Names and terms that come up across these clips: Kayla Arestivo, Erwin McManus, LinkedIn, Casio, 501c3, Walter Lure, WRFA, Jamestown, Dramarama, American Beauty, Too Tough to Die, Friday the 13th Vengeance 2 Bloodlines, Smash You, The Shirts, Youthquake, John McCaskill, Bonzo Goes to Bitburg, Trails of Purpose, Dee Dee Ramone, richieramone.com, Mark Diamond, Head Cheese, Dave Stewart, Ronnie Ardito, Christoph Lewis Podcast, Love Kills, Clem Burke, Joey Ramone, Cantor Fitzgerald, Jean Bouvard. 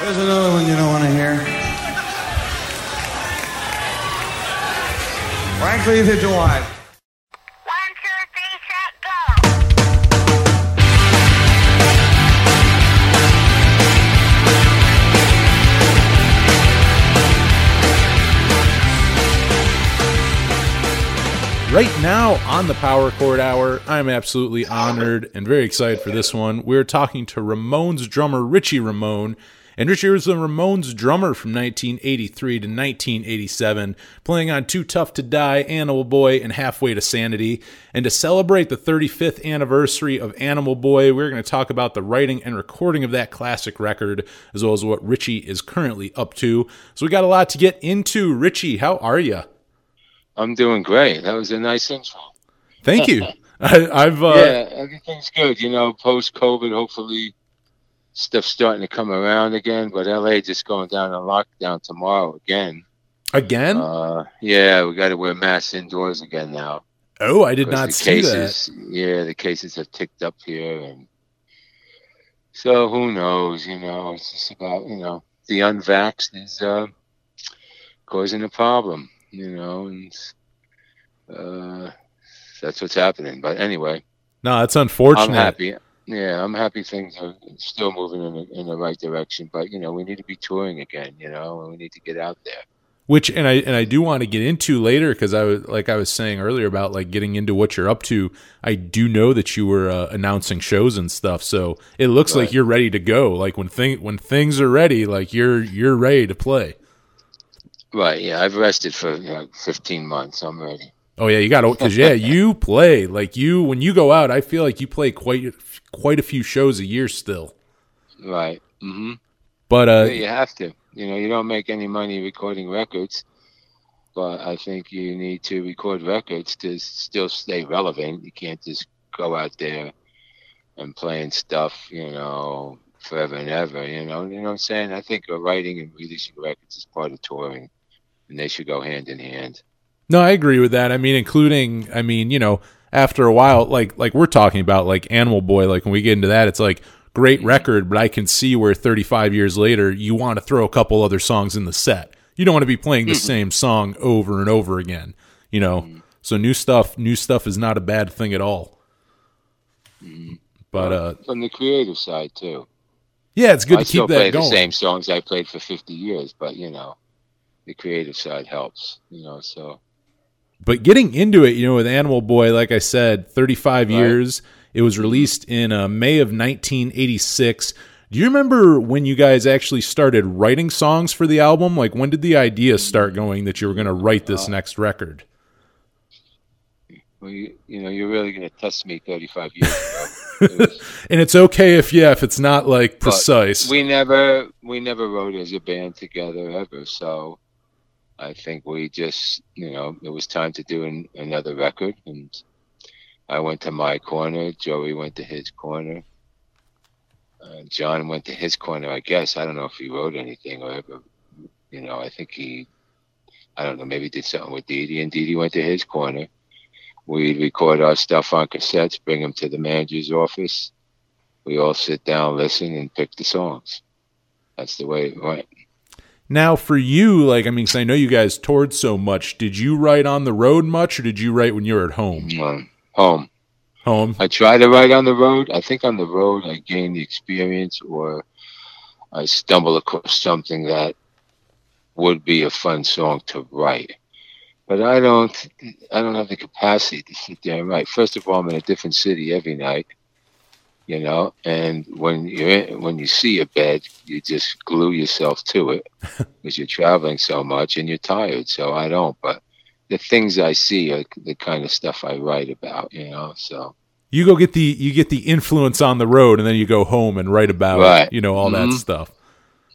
There's another one you don't want to hear. Frankly, the Dwarves. Right now on the Power Chord Hour, I'm absolutely honored and very excited for this one. We're talking to Ramones drummer Richie Ramone. And Richie was the Ramones drummer from 1983 to 1987, playing on Too Tough to Die, Animal Boy, and Halfway to Sanity. And to celebrate the 35th anniversary of Animal Boy, we're going to talk about the writing and recording of that classic record, as well as what Richie is currently up to. So we got a lot to get into. Richie, how are you? I'm doing great. That was a nice intro. Thank you. Yeah, everything's good. You know, post-COVID, hopefully stuff's starting to come around again. But L.A. just going down on lockdown tomorrow again. Again? Yeah, we got to wear masks indoors again now. Oh, I did not see that. Yeah, the cases have ticked up here. And so who knows, you know, it's just about, you know, the unvaxxed is causing a problem. You know, and that's what's happening. But anyway, no, it's unfortunate. I'm happy. Yeah, I'm happy things are still moving in the right direction. But you know, we need to be touring again. You know, and we need to get out there. Which and I do want to get into later because I was saying earlier about like getting into what you're up to. I do know that you were announcing shows and stuff. So it looks right. Like you're ready to go. Like when things are ready, like you're ready to play. Right, yeah, I've rested for 15 months. I'm ready. Oh yeah, you got to because yeah, you play like you when you go out. I feel like you play quite a few shows a year still. Right. Mm-hmm. But yeah, you have to. You know, you don't make any money recording records, but I think you need to record records to still stay relevant. You can't just go out there and playing stuff, you know, forever and ever. You know what I'm saying? I think writing and releasing records is part of touring. And they should go hand in hand. No, I agree with that. I mean, you know, after a while, like we're talking about, like Animal Boy, like when we get into that, it's like great record, but I can see where 35 years later you want to throw a couple other songs in the set. You don't want to be playing the same song over and over again, you know. Mm-hmm. So new stuff is not a bad thing at all. Mm-hmm. But from the creative side too. Yeah, it's good to keep that going. I still play the same songs I played for 50 years, but you know. The creative side helps, you know, so. But getting into it, you know, with Animal Boy, like I said, 35 years. It was released in May of 1986. Do you remember when you guys actually started writing songs for the album? Like, when did the idea start going that you were going to write this next record? Well, you know, you're really going to test me 35 years ago. And it's okay if it's not, like, precise. But we never wrote as a band together ever, so I think we just, you know, it was time to do another record, and I went to my corner, Joey went to his corner, John went to his corner, I guess. I don't know if he wrote anything or ever, you know, I think maybe did something with Dee Dee, and Dee Dee went to his corner. We'd record our stuff on cassettes, bring them to the manager's office. We all sit down, listen, and pick the songs. That's the way it went. Now, for you, like, I mean, because I know you guys toured so much. Did you write on the road much, or did you write when you were at home? Home. I tried to write on the road. I think on the road I gained the experience, or I stumbled across something that would be a fun song to write. But I don't have the capacity to sit there and write. First of all, I'm in a different city every night, you know. And when you see a bed, you just glue yourself to it because you're traveling so much and you're tired. So I don't. But the things I see are the kind of stuff I write about, you know. So you go get the influence on the road, and then you go home and write about it, you know, all that stuff.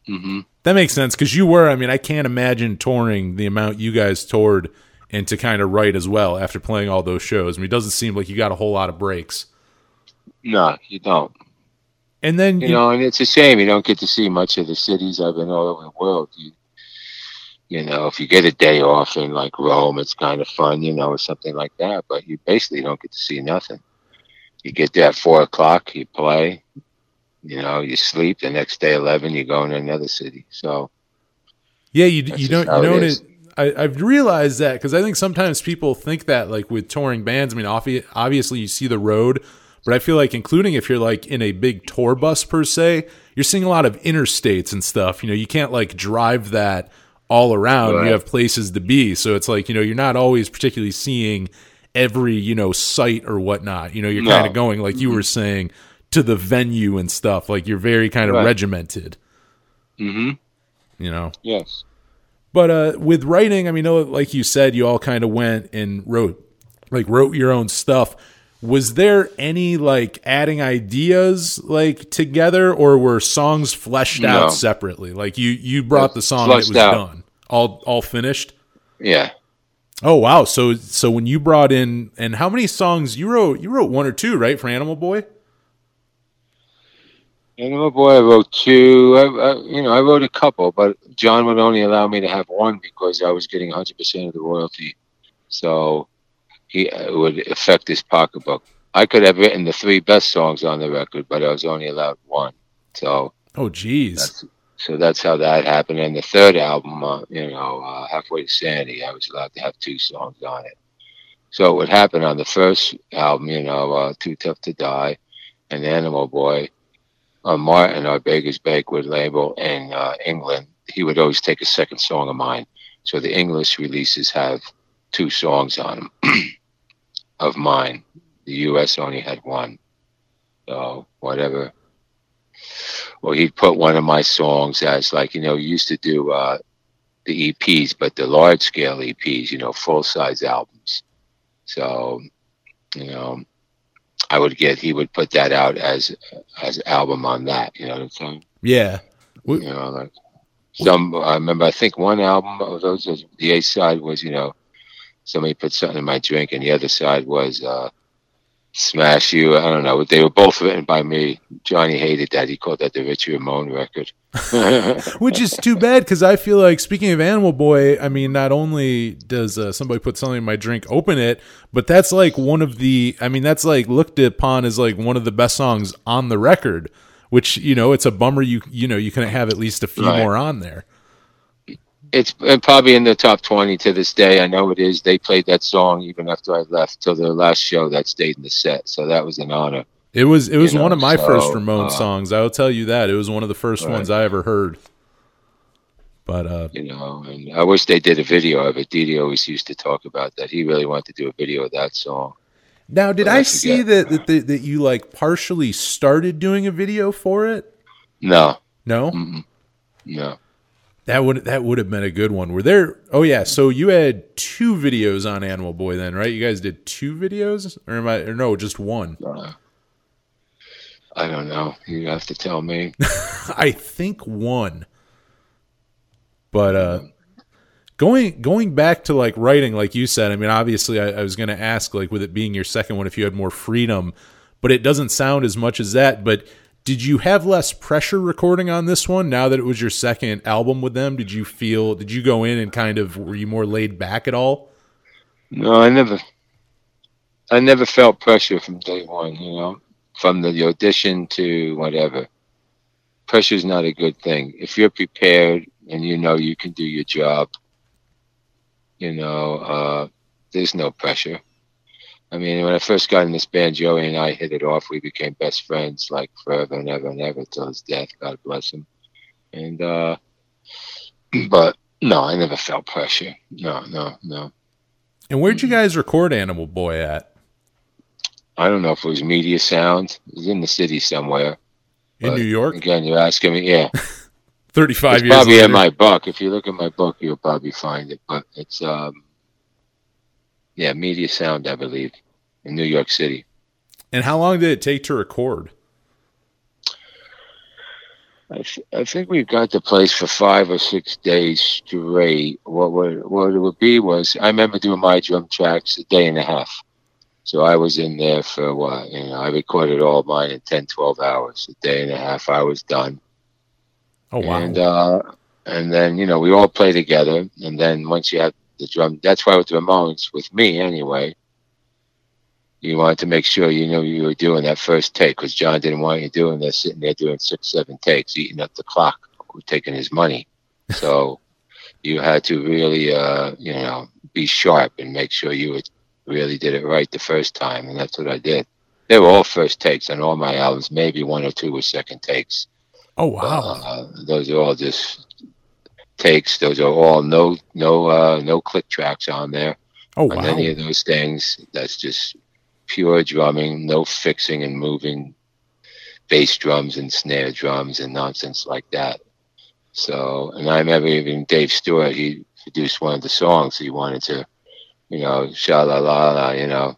Mm-hmm. That makes sense because you were. I mean, I can't imagine touring the amount you guys toured. And to kind of write as well after playing all those shows. I mean, it doesn't seem like you got a whole lot of breaks. No, you don't. And then you know, and it's a shame you don't get to see much of the cities. I've been all over the world. You know, if you get a day off in like Rome, it's kind of fun, you know, or something like that. But you basically don't get to see nothing. You get there at 4 o'clock, you play, You know, you sleep the next day, 11, you go into another city. So yeah, you don't. I've realized that, because I think sometimes people think that, like, with touring bands. I mean, obviously you see the road, but I feel like, including if you're like in a big tour bus per se, you're seeing a lot of interstates and stuff. You know, you can't like drive that all around. Right. You have places to be, so it's like, you know, you're not always particularly seeing every, you know, site or whatnot. You know, you're kind of going, like you were saying, to the venue and stuff. Like, you're very kind of regimented. Mm-hmm. You know. Yes. But with writing, I mean, like you said, you all kind of went and wrote your own stuff. Was there any like adding ideas like together, or were songs fleshed out separately? Like you brought the song, it was done, all finished. Yeah. Oh wow! So when you brought in, and how many songs you wrote one or two, right, for Animal Boy? Animal Boy, I wrote two. I wrote a couple, but John would only allow me to have one because I was getting 100% of the royalty, so it would affect his pocketbook. I could have written the three best songs on the record, but I was only allowed one. So that's how that happened. And the third album, Halfway to Sanity, I was allowed to have two songs on it. So what happened on the first album, Too Tough to Die and Animal Boy, Martin, our Baker's Bakewood label in England, he would always take a second song of mine. So the English releases have two songs on them of mine. The U.S. only had one. So whatever. Well, he'd put one of my songs as, like, he used to do the EPs, but the large-scale EPs, full-size albums. So, he would put that out as album on that, you know what I'm saying? Yeah. I think one album of those, the A side was, Somebody Put Something in My Drink, and the other side was Smash You. I don't know. They were both written by me. Johnny hated that. He called that the Richie Ramone record. Which is too bad, because I feel like, speaking of Animal Boy, I mean, not only does Somebody Put Something in My Drink open it, but that's like one of the, I mean, that's like looked upon as like one of the best songs on the record, which, it's a bummer you couldn't have at least a few more on there. It's probably in the top 20 to this day. I know it is. They played that song even after I left till their last show that stayed in the set. So that was an honor. It was one of my first Ramone songs. I will tell you that. It was one of the first ones I ever heard. But and I wish they did a video of it. Dee Dee always used to talk about that. He really wanted to do a video of that song. Now, did I see that you like partially started doing a video for it? No. No? Mm-mm. No. That would have been a good one. Were there? Oh yeah. So you had two videos on Animal Boy then, right? You guys did two videos, just one? I don't know. You have to tell me. I think one. But going back to like writing, like you said, I mean, obviously, I was going to ask, like, with it being your second one, if you had more freedom, but it doesn't sound as much as that. But did you have less pressure recording on this one now that it was your second album with them? Did you go in and kind of, were you more laid back at all? No, I never felt pressure from day one, from the audition to whatever. Pressure is not a good thing. If you're prepared and you can do your job, there's no pressure. I mean, when I first got in this band, Joey and I hit it off. We became best friends, like, forever and ever till his death. God bless him. And, but no, I never felt pressure. No. And where'd you guys record Animal Boy at? I don't know if it was Media Sound. It was in the city somewhere. In New York? Again, you're asking me, yeah. 35 years later. It's probably in my book. If you look at my book, you'll probably find it. But it's, yeah, Media Sound, I believe, in New York City. And how long did it take to record? I think we got the place for 5 or 6 days straight. What it would be was, I remember doing my drum tracks a day and a half. So I was in there for a while. I recorded all mine in 10, 12 hours. A day and a half, I was done. Oh, wow. And then, we all play together. And then once you have the drum, that's why with Ramones, with me anyway, you wanted to make sure you knew you were doing that first take, because John didn't want you doing that, sitting there doing 6, 7 takes, eating up the clock, taking his money. So you had to really, you know, be sharp and make sure you really did it right the first time. And that's what I did. They were all first takes on all my albums. Maybe 1 or 2 were second takes. Oh, wow. Those are all just takes. Those are all no click tracks on there. Oh, wow. On any of those things, that's just pure drumming, no fixing and moving bass drums and snare drums and nonsense like that. So, and I remember even Dave Stewart, he produced one of the songs. He wanted to, you know, sha-la-la-la, you know.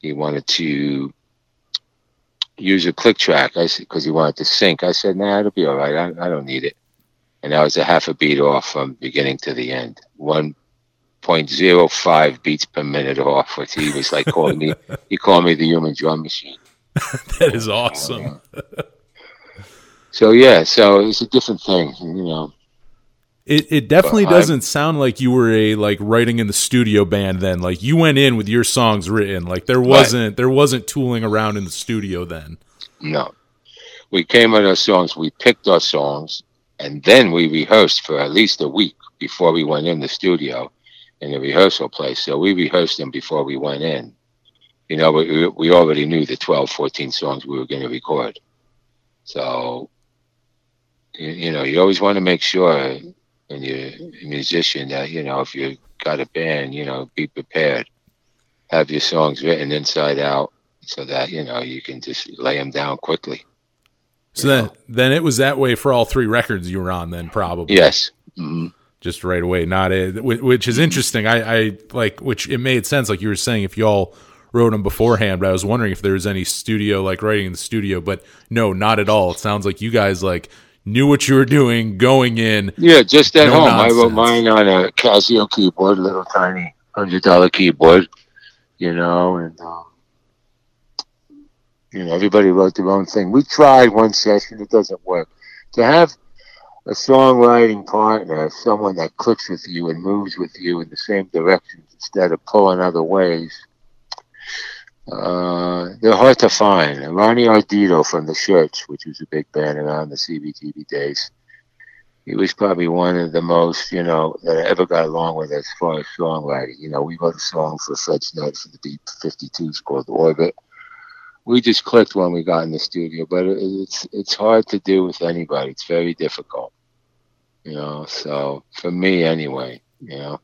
He wanted to use a click track, I said, because he wanted to sync. I said, nah, it'll be all right. I don't need it. And I was a half a beat off from beginning to the end. 1.05 beats per minute off, which he was like calling me. He called me the human drum machine. That is awesome. So yeah, so it's a different thing, you know. It definitely doesn't sound like you were like writing in the studio band then. Like you went in with your songs written. Like there wasn't tooling around in the studio then. No, we came with our songs. We picked our songs, and then we rehearsed for at least a week before we went in the studio, in the rehearsal place. So we rehearsed them before we went in. You know, we already knew the 12, 14 songs we were going to record. So, you know, you always want to make sure. When you're a musician, that, you know, if you've got a band, you know, be prepared. Have your songs written inside out so that, you know, you can just lay them down quickly. So then it was that way for all 3 records you were on then, probably. Yes. Mm-hmm. Just right away. Which is interesting. I like, which it made sense. Like you were saying, if y'all wrote them beforehand, but I was wondering if there was any studio, like writing in the studio, but no, not at all. It sounds like you guys like knew what you were doing going in. Yeah, just at home. Nonsense. I wrote mine on a Casio keyboard, little tiny $100 keyboard, you know, and, you know, everybody wrote their own thing. We tried one session, it doesn't work. To have a songwriting partner, someone that clicks with you and moves with you in the same direction instead of pulling other ways, they're hard to find. Ronnie Ardito from The Shirts, which was a big band around the CBGB days, he was probably one of the most, you know, that I ever got along with as far as songwriting. You know, we wrote a song for Fred Snowden for the B-52s called The Orbit. We just clicked when we got in the studio, but it's hard to do with anybody. It's very difficult, you know, so for me anyway, you know.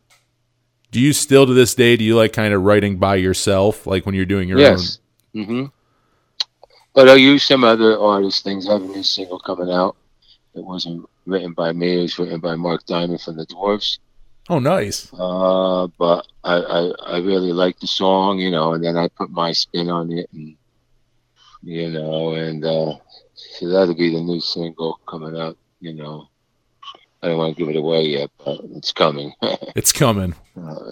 Do you still to this day, do you like kind of writing by yourself, like when you're doing your own? Yes. Mm-hmm. But I use some other artists' things. I have a new single coming out. It wasn't written by me. It was written by Mark Diamond from The Dwarves. Oh, nice. But I really like the song, you know, and then I put my spin on it, and you know, and so that'll be the new single coming out, you know. I don't want to give it away yet, but it's coming. It's coming.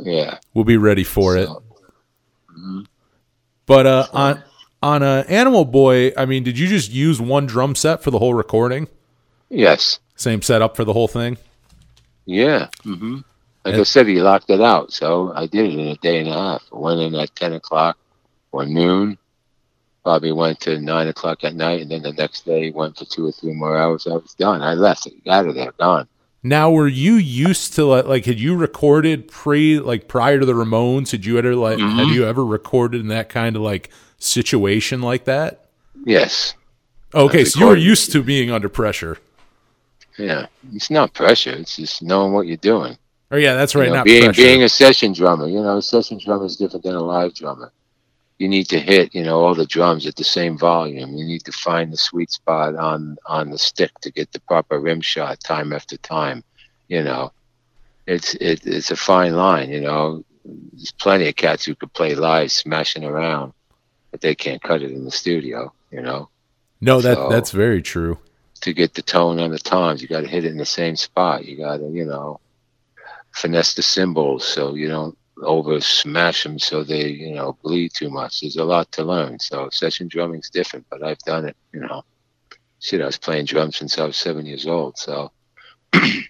Yeah. We'll be ready for it. Mm-hmm. But on Animal Boy, I mean, did you just use one drum set for the whole recording? Yes. Same setup for the whole thing? Yeah. Mm-hmm. Like I said, he locked it out, so I did it in a day and a half. I went in at 10 o'clock or noon, probably went to 9 o'clock at night, and then the next day went for 2 or 3 more hours. I was done. I left it. Got out of there. Gone. Now, were you used to like had you recorded prior to the Ramones? Had you ever had you ever recorded in that kind of like situation like that? Yes. Okay, so you were used to being under pressure. Yeah, it's not pressure. It's just knowing what you're doing. Oh yeah, that's right. You know, not being a session drummer. You know, a session drummer is different than a live drummer. You need to hit, you know, all the drums at the same volume. You need to find the sweet spot on the stick to get the proper rim shot time after time. You know, it's a fine line. You know, there's plenty of cats who could play live smashing around, but they can't cut it in the studio. You know, no, that's very true. To get the tone on the toms, you got to hit it in the same spot. You got to, you know, finesse the cymbals so you don't over smash them so they, you know, bleed too much. There's a lot to learn. So session drumming's different, but I've done it, you know. Shit, I was playing drums since I was 7 years old, so I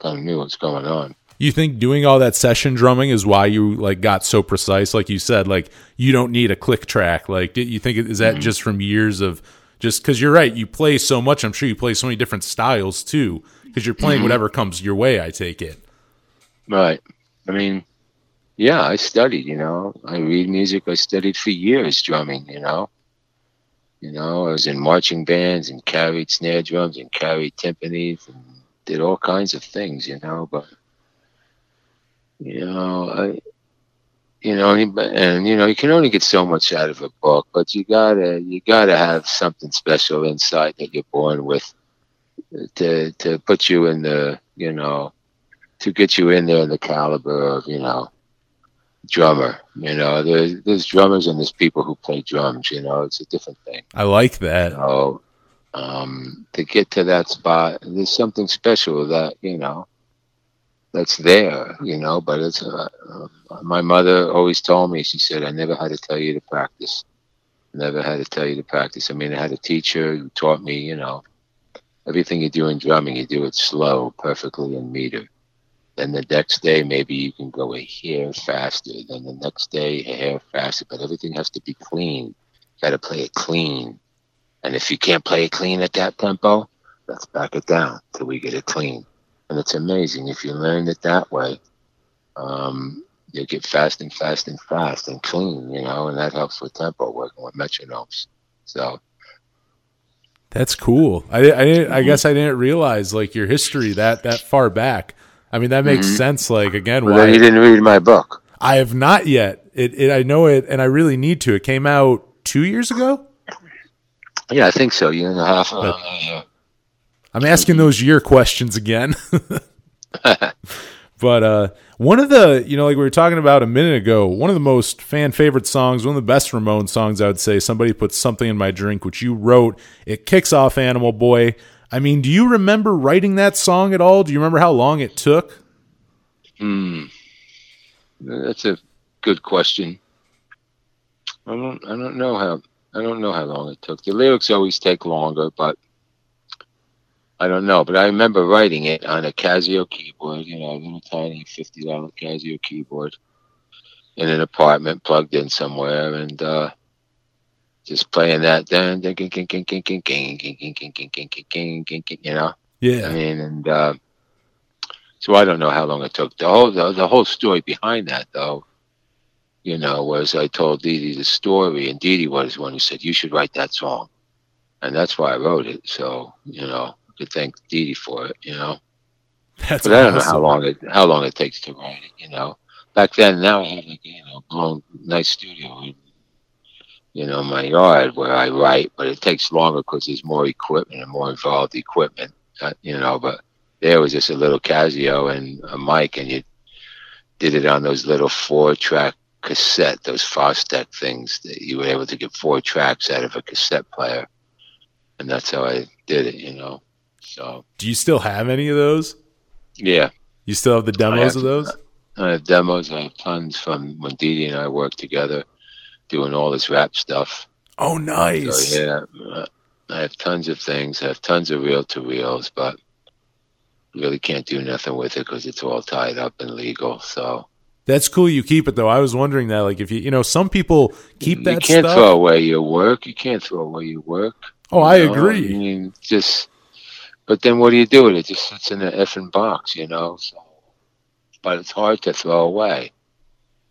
kind of knew what's going on. You think doing all that session drumming is why you like got so precise? Like you said, like you don't need a click track. Like, you think is that just from years of just because you're right? You play so much. I'm sure you play so many different styles too, because you're playing whatever comes your way. I take it. Right. I mean, yeah, I studied. You know, I read music. I studied for years drumming. You know, I was in marching bands and carried snare drums and carried timpanis and did all kinds of things, you know, but, you can only get so much out of a book, but you gotta have something special inside that you're born with to put you in the, you know, to get you in there in the caliber of, you know, drummer. You know, there's drummers and there's people who play drums. You know, it's a different thing. I like that. Oh, you know, to get to that spot, there's something special that, you know, that's there, you know. But it's my mother always told me, she said, I never had to tell you to practice. I mean, I had a teacher who taught me, you know, everything you do in drumming, you do it slow, perfectly in meter. Then the next day, maybe you can go a hair faster. Then the next day, a hair faster. But everything has to be clean. You got to play it clean. And if you can't play it clean at that tempo, let's back it down till we get it clean. And it's amazing. If you learn it that way, you'll get fast and clean, you know, and that helps with tempo, working with metronomes. So. That's cool. I guess I didn't realize, like, your history that far back. I mean, that makes sense. Like, again, well, why you didn't read my book? I have not yet. It I know it, and I really need to. It came out 2 years ago. Yeah, I think so. Year and a half. I'm asking those year questions again. But one of the, you know, like we were talking about a minute ago, one of the most fan favorite songs, one of the best Ramone songs, I would say, Somebody Put Something in My Drink, which you wrote. It kicks off Animal Boy. I mean, do you remember writing that song at all? Do you remember how long it took? That's a good question. I don't know how long it took. The lyrics always take longer, but I don't know. But I remember writing it on a Casio keyboard, you know, a little tiny $50 Casio keyboard in an apartment plugged in somewhere, and just playing that, you know? Yeah. I mean, and so I don't know how long it took. The whole story behind that, though, you know, was I told Dee Dee the story, and Dee Dee was the one who said, you should write that song. And that's why I wrote it. So, you know, I could thank Dee Dee for it, you know? That's awesome. But I don't know how long it takes to write it, you know? Back then, now I have, like, you know, blown nice studio and, you know, my yard where I write, but it takes longer because there's more equipment and more involved equipment, you know, but there was just a little Casio and a mic, and you did it on those little 4-track cassette, those Fostec things that you were able to get 4 tracks out of a cassette player. And that's how I did it, you know, so. Do you still have any of those? Yeah. You still have the demos of those? I have demos. I have tons from when Dee Dee and I worked together, doing all this rap stuff. Oh, nice. So, yeah, I have tons of things. I have tons of reel-to-reels, but really can't do nothing with it because it's all tied up and legal. So that's cool you keep it, though. I was wondering that, like, if you know, some people keep that stuff. You can't throw away your work. Oh, I agree. I mean, but then what do you do with it? It just sits in an effing box, you know? So, but it's hard to throw away.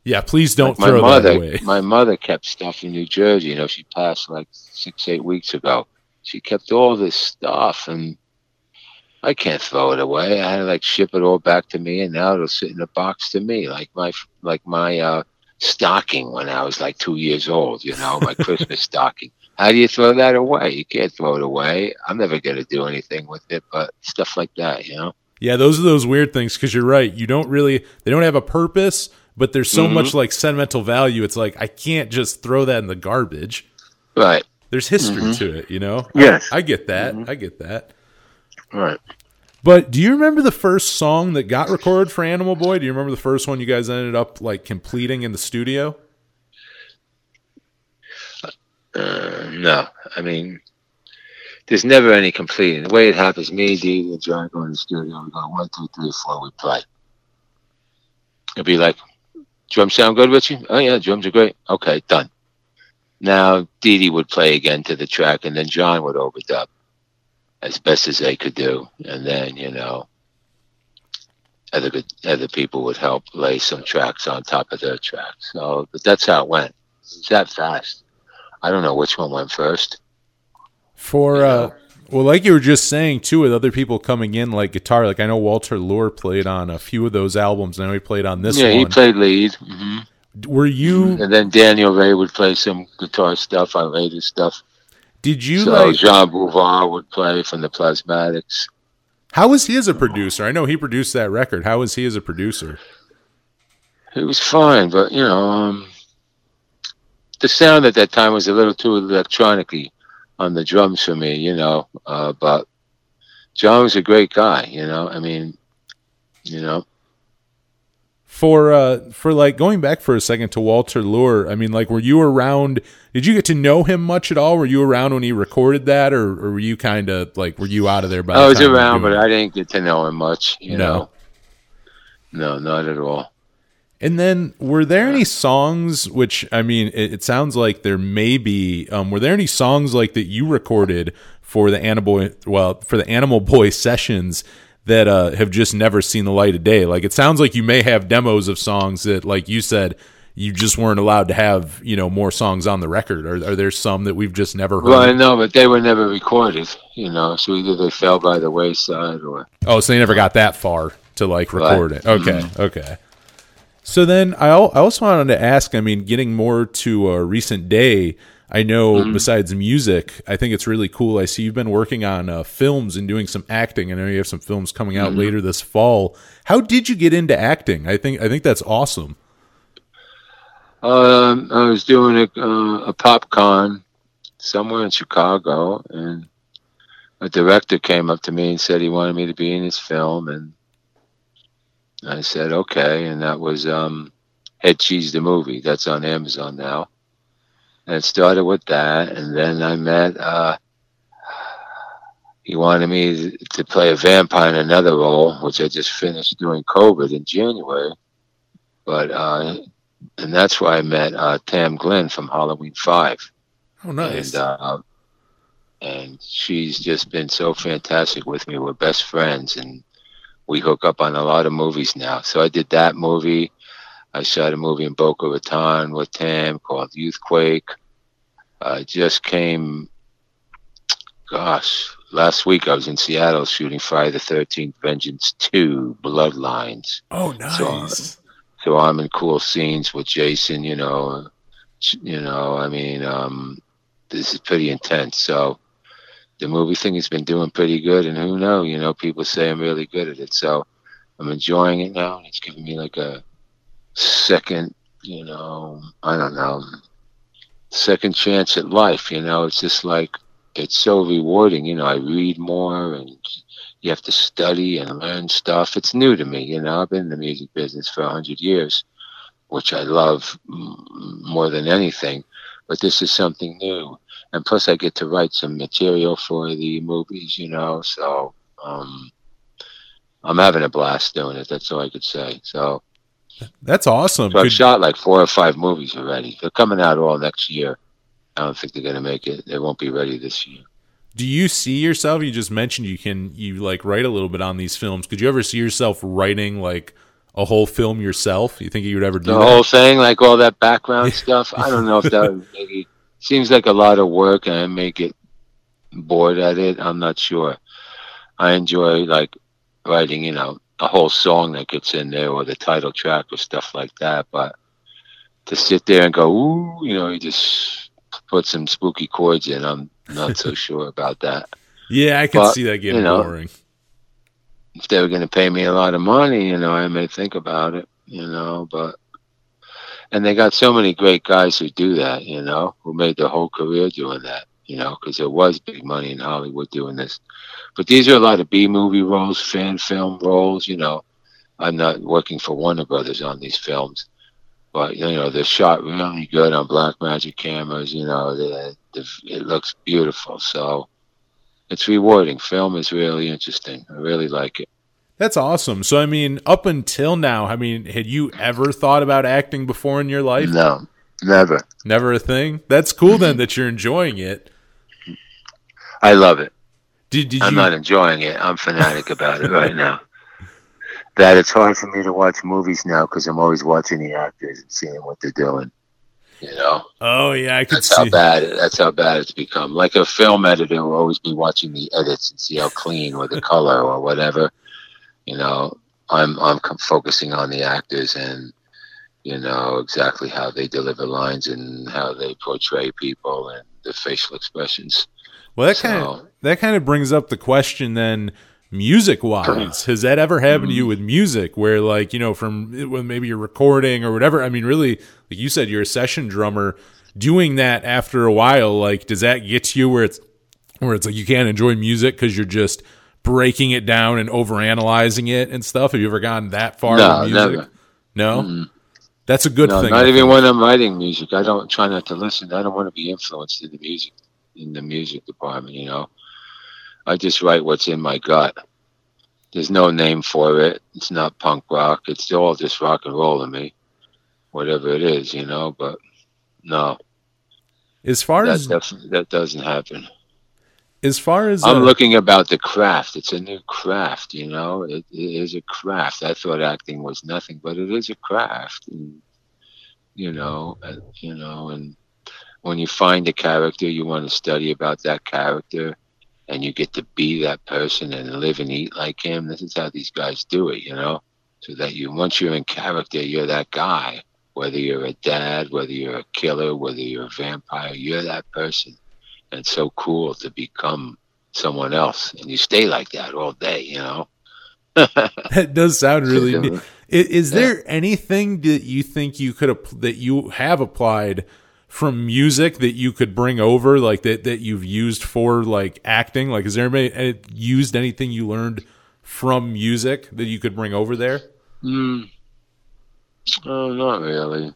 Yeah, please don't throw that away. My mother kept stuff in New Jersey. You know, she passed like 6-8 weeks ago. She kept all this stuff, and I can't throw it away. I had to, like, ship it all back to me, and now it'll sit in a box to me, like my stocking when I was like 2 years old. You know, my Christmas stocking. How do you throw that away? You can't throw it away. I'm never gonna do anything with it, but stuff like that, you know. Yeah, those are those weird things because you're right. They don't have a purpose. But there's so much, like, sentimental value. It's like, I can't just throw that in the garbage. Right. There's history to it, you know? Yes. I get that. I get that. Right. But do you remember the first song that got recorded for Animal Boy? Do you remember the first one you guys ended up, like, completing in the studio? No. I mean, there's never any completing. The way it happens, me, Dee Dee, and John go in the studio. We go 1, 2, 3, 4, we play. It'd be like, drums sound good, Richie? Oh, yeah, drums are great. Okay, done. Now, Dee Dee would play again to the track, and then John would overdub as best as they could do. And then, you know, other people would help lay some tracks on top of their tracks. So, but that's how it went. It's that fast. I don't know which one went first. For, well, like you were just saying, too, with other people coming in, like guitar, like I know Walter Lure played on a few of those albums, and I know he played on this one. Yeah, he played lead. Mm-hmm. Were you... And then Daniel Ray would play some guitar stuff on later stuff. Did you like... Jean Bouvard would play from the Plasmatics. How was he as a producer? I know he produced that record. How was he as a producer? He was fine, but, you know, the sound at that time was a little too electronic-y on the drums for me, you know, but John was a great guy, you know, I mean, you know. For like going back for a second to Walter Lure, I mean, like, were you around, did you get to know him much at all? Were you around when he recorded that, or were you kind of like, were you out of there by the time? I was around, but I didn't get to know him much, you know. No, not at all. And then, were there any songs, which, I mean, it sounds like there may be, were there any songs like that you recorded for the Animal Boy sessions that have just never seen the light of day? Like, it sounds like you may have demos of songs that, like you said, you just weren't allowed to have, you know, more songs on the record. Are there some that we've just never heard? Well, I know, but they were never recorded, you know, so either they fell by the wayside or... Oh, so they never got that far to, like, record it. Okay, okay. So then I also wanted to ask, I mean, getting more to a recent day, I know besides music, I think it's really cool. I see you've been working on films and doing some acting. I know you have some films coming out later this fall. How did you get into acting? I think that's awesome. I was doing a pop con somewhere in Chicago, and a director came up to me and said he wanted me to be in his film, and I said, okay, and that was Head Cheese, the movie. That's on Amazon now. And it started with that, and then I met, he wanted me to play a vampire in another role, which I just finished during COVID in January. But and that's where I met Tam Glenn from Halloween 5. Oh, nice. And she's just been so fantastic with me. We're best friends, and we hook up on a lot of movies now. So I did that movie. I shot a movie in Boca Raton with Tam called Youthquake. I just came, gosh, last week I was in Seattle shooting Friday the 13th, Vengeance 2, Bloodlines. Oh, nice. So I'm in cool scenes with Jason, you know, I mean, this is pretty intense. So the movie thing has been doing pretty good, and who knows, you know, people say I'm really good at it, so I'm enjoying it now, and it's giving me like a second, you know, I don't know, second chance at life, you know. It's just like, it's so rewarding, you know. I read more, and you have to study and learn stuff. It's new to me, you know. I've been in the music business for 100 years, which I love more than anything, but this is something new. And plus, I get to write some material for the movies, you know, so I'm having a blast doing it. That's all I could say. So that's awesome. So I've shot like 4 or 5 movies already. They're coming out all next year. I don't think they're going to make it. They won't be ready this year. Do you see yourself? You just mentioned you write a little bit on these films. Could you ever see yourself writing like a whole film yourself? You think you would ever do the whole thing, like all that background stuff? I don't know if that would maybe... Seems like a lot of work, and I may get bored at it. I'm not sure. I enjoy, like, writing, you know, a whole song that gets in there or the title track or stuff like that. But to sit there and go, ooh, you know, you just put some spooky chords in, I'm not so sure about that. Yeah, I can see that getting boring. If they were going to pay me a lot of money, you know, I may think about it, you know, but... And they got so many great guys who do that, you know, who made their whole career doing that, you know, because there was big money in Hollywood doing this. But these are a lot of B-movie roles, fan film roles, you know. I'm not working for Warner Brothers on these films. But, you know, they're shot really good on Blackmagic cameras, you know. It looks beautiful. So it's rewarding. Film is really interesting. I really like it. That's awesome. So, I mean, up until now, I mean, had you ever thought about acting before in your life? No, never. Never a thing? That's cool, then, that you're enjoying it. I love it. I'm not enjoying it. I'm fanatic about it right now. That it's hard for me to watch movies now because I'm always watching the actors and seeing what they're doing. You know? Oh, yeah, I can see. That's how bad it's become. Like a film editor will always be watching the edits and see how clean or the color or whatever. You know, I'm focusing on the actors and, you know, exactly how they deliver lines and how they portray people and the facial expressions. Well, that kind of brings up the question then, music-wise. Has that ever happened to you with music where, like, you know, from when maybe you're recording or whatever? I mean, really, like you said, you're a session drummer. Doing that after a while, like, does that get to you where it's like you can't enjoy music because you're just breaking it down and overanalyzing it and stuff? Have you ever gotten that far with music? Never. No? Mm-hmm. That's a good thing. Not even when I'm writing music. I don't try not to listen. I don't want to be influenced in the music department, you know. I just write what's in my gut. There's no name for it. It's not punk rock. It's all just rock and roll to me, whatever it is, you know. But no, that doesn't happen. As far as I'm looking about the craft, it's a new craft, you know. It is a craft. I thought acting was nothing, but it is a craft, and, and when you find a character, you want to study about that character and you get to be that person and live and eat like him. This is how these guys do it, you know, so that once you're in character, you're that guy, whether you're a dad, whether you're a killer, whether you're a vampire, you're that person. And it's so cool to become someone else. And you stay like that all day, you know. That does sound really neat. Is there anything that you think you could that you have applied from music that you could bring over, like that you've used for like acting? Like, is there anybody used anything you learned from music that you could bring over there? Oh, not really.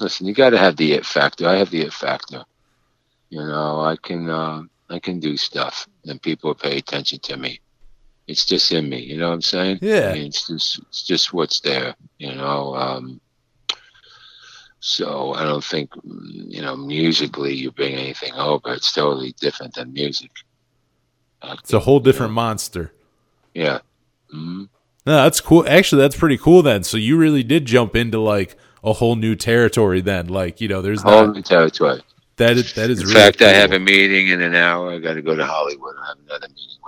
Listen, you got to have the it factor. I have the it factor. You know, I can do stuff and people pay attention to me. It's just in me. You know what I'm saying? Yeah. I mean, it's just what's there, you know? So I don't think, you know, musically you bring anything over. It's totally different than music. It's a whole different monster. Yeah. Mm-hmm. No, that's cool. Actually, that's pretty cool then. So you really did jump into like a whole new territory then. Like, you know, there's a whole new territory. That is really cool. In fact, I have a meeting in an hour. I got to go to Hollywood. I have another meeting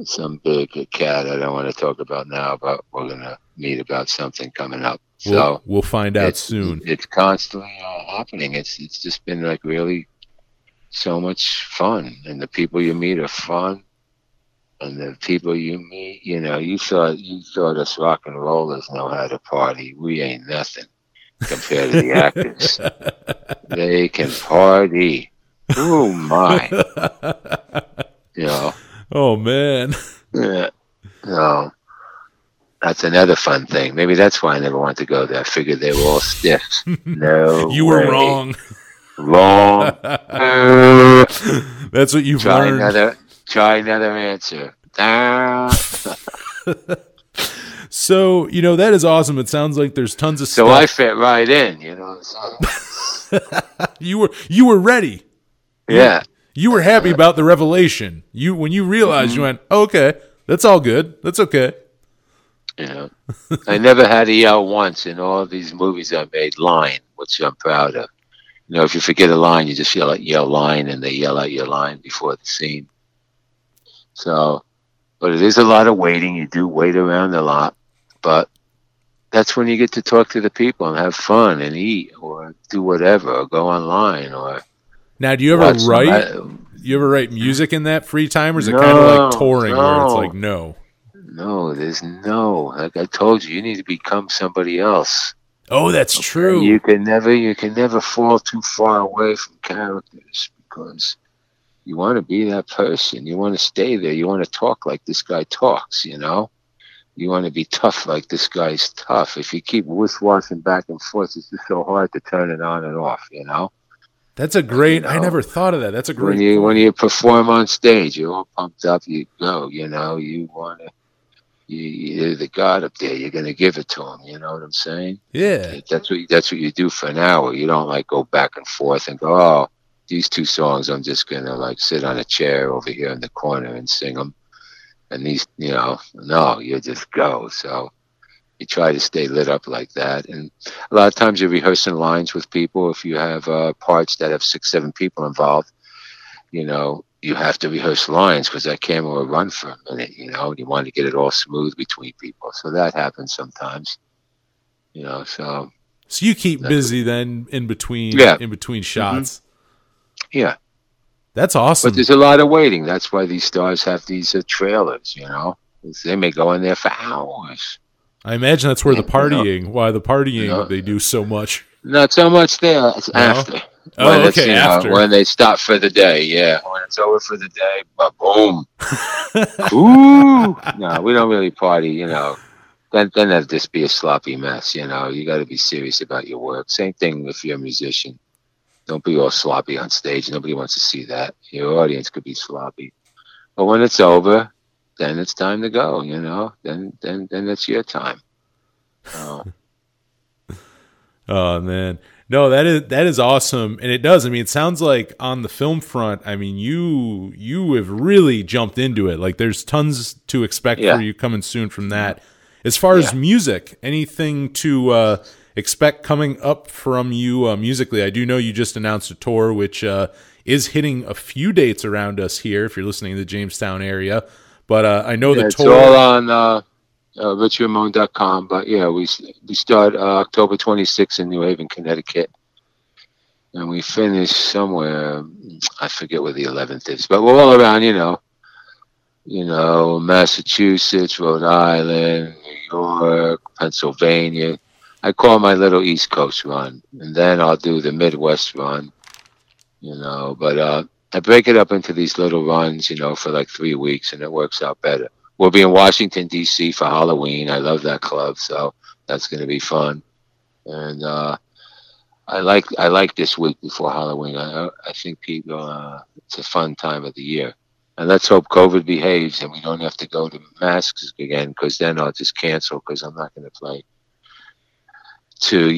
with some big cat I don't want to talk about now, but we're going to meet about something coming up. So we'll find out soon. It's constantly happening. It's just been like really so much fun, and the people you meet are fun, and the people you meet, you know, you thought us rock and rollers know how to party. We ain't nothing compared to the actors. They can party. Oh my! You know. Oh man. Yeah. No. That's another fun thing. Maybe that's why I never wanted to go there. I figured they were all stiff. No, you were wrong. Wrong. That's what you've learned. Try another answer. So, you know, that is awesome. It sounds like there's tons of stuff. So I fit right in, you know. You were ready. Yeah. You were happy about the revelation. When you realized, you went, oh, okay, that's all good. That's okay. You know, I never had to yell once in all of these movies I made line, which I'm proud of. You know, if you forget a line, you just yell line, and they yell out your line before the scene. So, but it is a lot of waiting. You do wait around a lot, but that's when you get to talk to the people and have fun and eat or do whatever or go online or. Now, do you ever write? You ever write music in that free time, or is it kind of like touring where it's like no? No, there's no. Like I told you need to become somebody else. Oh, that's true. You can never fall too far away from characters because you want to be that person. You want to stay there. You want to talk like this guy talks, you know? You want to be tough like this guy's tough. If you keep wishwashing back and forth, it's just so hard to turn it on and off, you know? That's a great, I never thought of that. That's a great. When you perform on stage, you're all pumped up, you go, you want to, you're the god up there, you're going to give it to him, you know what I'm saying? Yeah. That's what you do for an hour. You don't like go back and forth and go, oh, these two songs, I'm just going to like sit on a chair over here in the corner and sing them. And these, no, you just go. So you try to stay lit up like that. And a lot of times you're rehearsing lines with people. If you have parts that have 6, 7 people involved, you have to rehearse lines because that camera will run for a minute, and you want to get it all smooth between people. So that happens sometimes, So you keep busy then in between shots. Mm-hmm. Yeah. That's awesome. But there's a lot of waiting. That's why these stars have these trailers, They may go in there for hours. I imagine that's where they do so much. Not so much there. It's after. Oh, when okay, after. When they stop for the day, yeah. When it's over for the day, ba-boom. Ooh. No, we don't really party, Then that'd just be a sloppy mess, You got to be serious about your work. Same thing if you're a musician. Don't be all sloppy on stage. Nobody wants to see that. Your audience could be sloppy. But when it's over, then it's time to go, Then it's your time. Oh, man. No, that is awesome. And it does. I mean, it sounds like on the film front, I mean, you have really jumped into it. Like, there's tons to expect for you coming soon from that. As far as music, anything to... expect coming up from you musically? I do know you just announced a tour, which is hitting a few dates around us here, if you're listening to the Jamestown area. But I know the tour... It's all on richieramone.com. But, we start October 26th in New Haven, Connecticut. And we finish somewhere, I forget where the 11th is. But we're all around, Massachusetts, Rhode Island, New York, Pennsylvania. I call my little East Coast run, and then I'll do the Midwest run, But I break it up into these little runs, for like 3 weeks, and it works out better. We'll be in Washington, D.C. for Halloween. I love that club, so that's going to be fun. And I like this week before Halloween. I think people, it's a fun time of the year. And let's hope COVID behaves and we don't have to go to masks again, because then I'll just cancel because I'm not going to play to,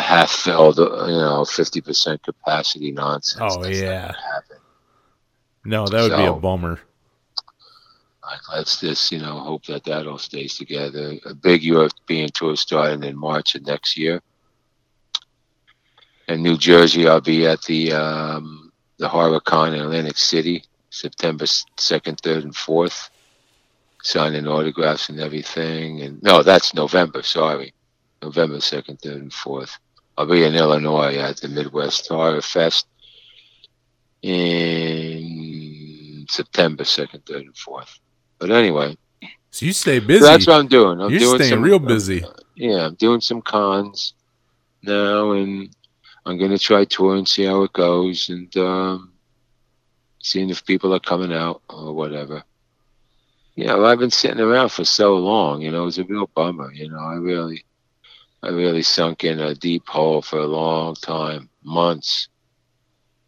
half filled, 50% capacity nonsense. Oh, that's yeah. No, that would be a bummer. Let's just, hope that all stays together. A big European tour starting in March of next year. In New Jersey, I'll be at the HorrorCon in Atlantic City, September 2nd, 3rd, and 4th. Signing autographs and everything. And no, that's November, sorry. November 2nd, 3rd, and 4th. I'll be in Illinois at the Midwest Horror Fest in September 2nd, 3rd, and 4th. But anyway. So you stay busy. So that's what I'm doing. You're staying real busy. I'm doing some cons now, and I'm going to try tour and see how it goes, and seeing if people are coming out or whatever. I've been sitting around for so long, it was a real bummer, I really sunk in a deep hole for a long time, months.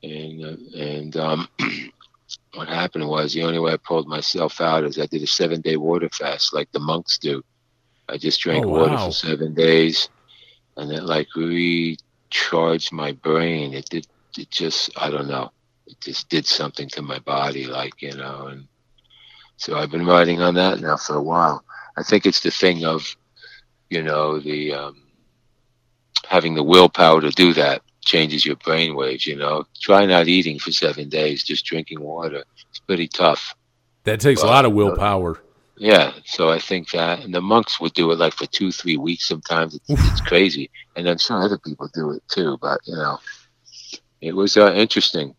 And what happened was the only way I pulled myself out is I did a 7-day water fast like the monks do. I just drank water for 7 days, and it like recharged my brain. It just, I don't know. It just did something to my body, and so I've been writing on that now for a while. I think it's the thing of, the having the willpower to do that changes your brain waves, Try not eating for 7 days, just drinking water. It's pretty tough. That takes a lot of willpower. So I think that. And the monks would do it like for 2-3 weeks sometimes. It's crazy. And I'm sure other people do it too, but, it was interesting.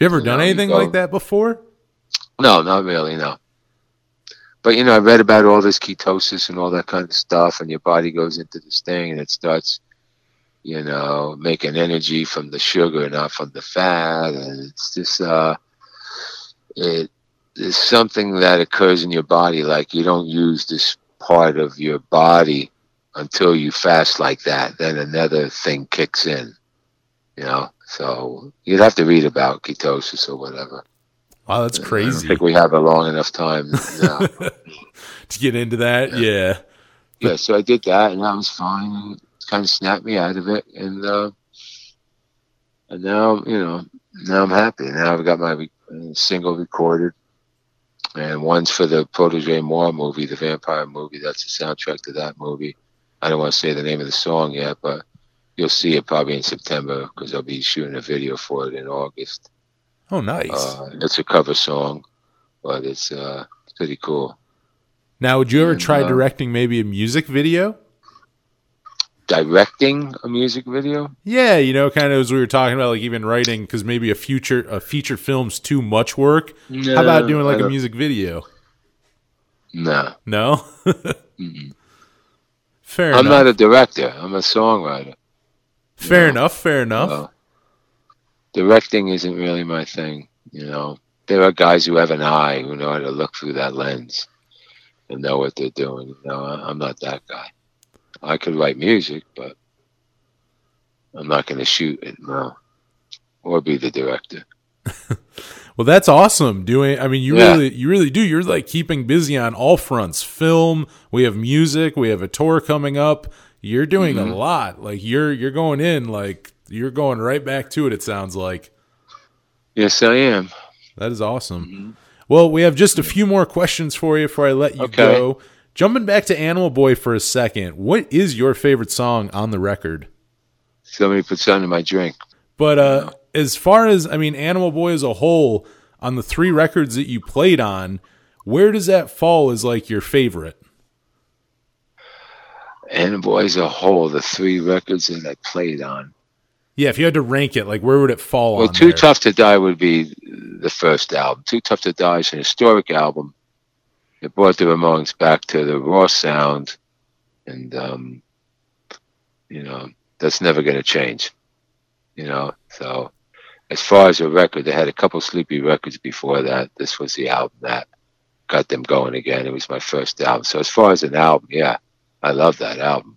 You ever done anything like that before? No, not really, no. But, I read about all this ketosis and all that kind of stuff, and your body goes into this thing, and it starts, making energy from the sugar, not from the fat. And it's just, it's something that occurs in your body. Like, you don't use this part of your body until you fast like that. Then another thing kicks in, So you'd have to read about ketosis or whatever. Wow, that's crazy. I don't think we have a long enough time now to get into that. Yeah. Yeah, so I did that, and I was fine. It kind of snapped me out of it, and now, you know, now I'm happy. Now I've got my single recorded, and one's for the Protege Moir movie, the vampire movie. That's the soundtrack to that movie. I don't want to say the name of the song yet, but you'll see it probably in September because I'll be shooting a video for it in August. Oh, nice. It's a cover song, but it's pretty cool. Now, would you ever try directing maybe a music video? Directing a music video? Yeah, you know, kind of as we were talking about, like even writing, because maybe a feature film's too much work. No, how about doing like a music video? No. No? Mm-mm. Fair enough. I'm not a director. I'm a songwriter. Fair enough. Fair enough. Directing isn't really my thing. You know, there are guys who have an eye who know how to look through that lens and know what they're doing. You know, I'm not that guy. I could write music, but I'm not going to shoot it now or be the director. Well, that's awesome. You really do. You're like keeping busy on all fronts. Film, we have music, we have a tour coming up. You're doing a lot. Like you're going in, like you're going right back to it. It sounds like. Yes, I am. That is awesome. Mm-hmm. Well, we have just a few more questions for you before I let you go. Jumping back to Animal Boy for a second. What is your favorite song on the record? Somebody Put Something in My Drink. But, as far as, I mean, Animal Boy as a whole, on the three records that you played on, where does that fall as, like, your favorite? Animal Boy as a whole, the three records that I played on. Yeah, if you had to rank it, like, where would it fall on there? Well, Too Tough to Die would be the first album. Too Tough to Die is an historic album. It brought the Ramones back to the raw sound, and, you know, that's never going to change, you know, so... As far as a record, they had a couple sleepy records before that. This was the album that got them going again. It was my first album. So as far as an album, yeah, I love that album.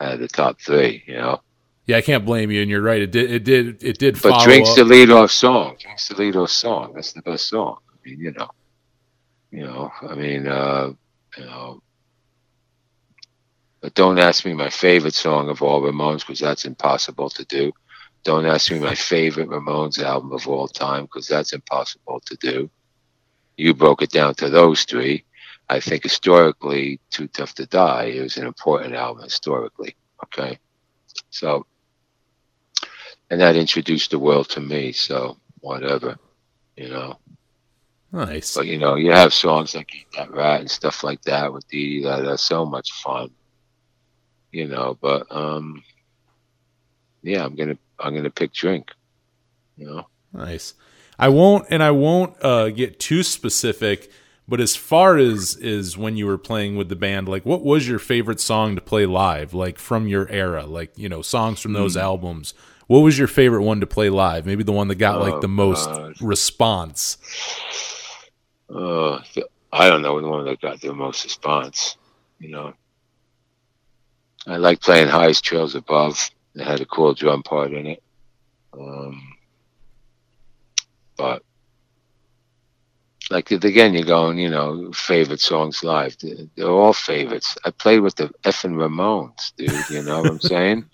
The top three, you know. Yeah, I can't blame you, and you're right. It did follow up. But Drink's the lead-off song. Drink's the lead-off song. That's the best song. I mean, But don't ask me my favorite song of all Ramones, because that's impossible to do. Don't ask me my favorite Ramones album of all time, because that's impossible to do. You broke it down to those three. I think historically, Too Tough to Die is an important album historically. Okay, so and that introduced the world to me. So whatever, you know. Nice. But you know, you have songs like Eat That Rat and stuff like that with Dee Dee. That's so much fun. You know, but yeah, I'm gonna pick Drink. You know, nice. I won't get too specific, but as far as is when you were playing with the band, like what was your favorite song to play live, like from your era, like you know songs from those albums? What was your favorite one to play live? Maybe the one that got like the most response. I don't know the one that got the most response. You know, I like playing Highest Trails Above. It had a cool drum part in it. But, like, again, you're going, you know, favorite songs live. They're all favorites. I played with the effing Ramones, dude. You know what I'm saying?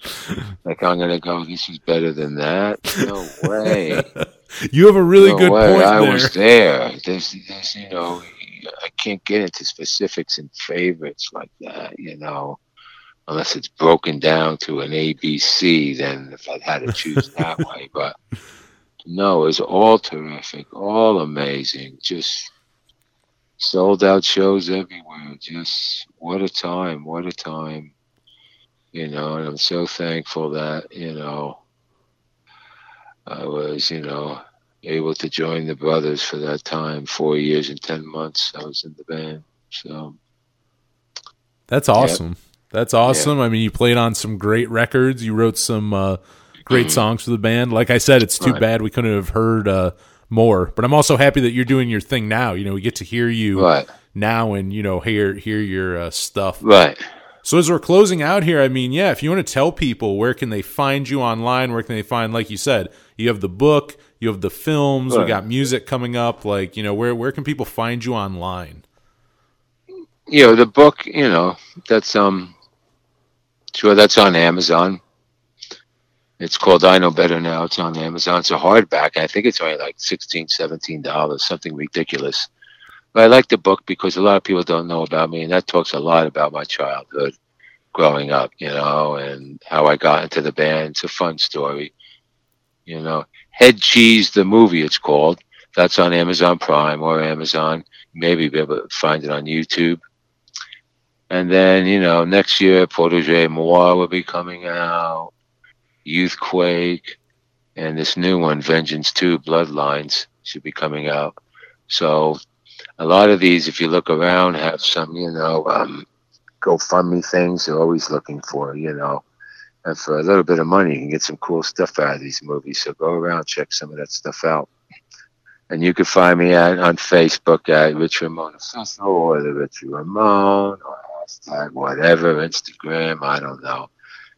Like, I'm going to go, this is better than that. No way. You have a really good point there. I was there. There's, you know, I can't get into specifics and favorites like that, you know. Unless it's broken down to an ABC, then if I had to choose that way. But no, it was all terrific, all amazing, just sold out shows everywhere. Just what a time, what a time. You know, and I'm so thankful that, you know, I was, you know, able to join the brothers for that time. 4 years and 10 months I was in the band. So that's awesome. Yep. That's awesome. Yeah. I mean, you played on some great records. You wrote some great songs for the band. Like I said, it's too bad we couldn't have heard more. But I'm also happy that you're doing your thing now. You know, we get to hear you now and, you know, hear your stuff. Right. So as we're closing out here, I mean, yeah, if you want to tell people where can they find you online, where can they find, like you said, You have the book, you have the films, we got music coming up. Like, you know, where can people find you online? You know, the book, you know, that's sure, that's on Amazon. It's called I Know Better Now. It's on Amazon. It's a hardback. I think it's only like $16, $17, something ridiculous. But I like the book because a lot of people don't know about me, and that talks a lot about my childhood growing up, you know, and how I got into the band. It's a fun story, you know. Head Cheese, the movie it's called. That's on Amazon Prime or Amazon. Maybe you'll be able to find it on YouTube. And then, you know, next year, Protege Moir will be coming out, Youthquake, and this new one, Vengeance 2, Bloodlines, should be coming out. So a lot of these, if you look around, have some, you know, GoFundMe things they're always looking for, you know. And for a little bit of money, you can get some cool stuff out of these movies. So go around, check some of that stuff out. And you can find me on Facebook at Richie Ramone Official or the Richie Ramone or hashtag whatever, Instagram, I don't know.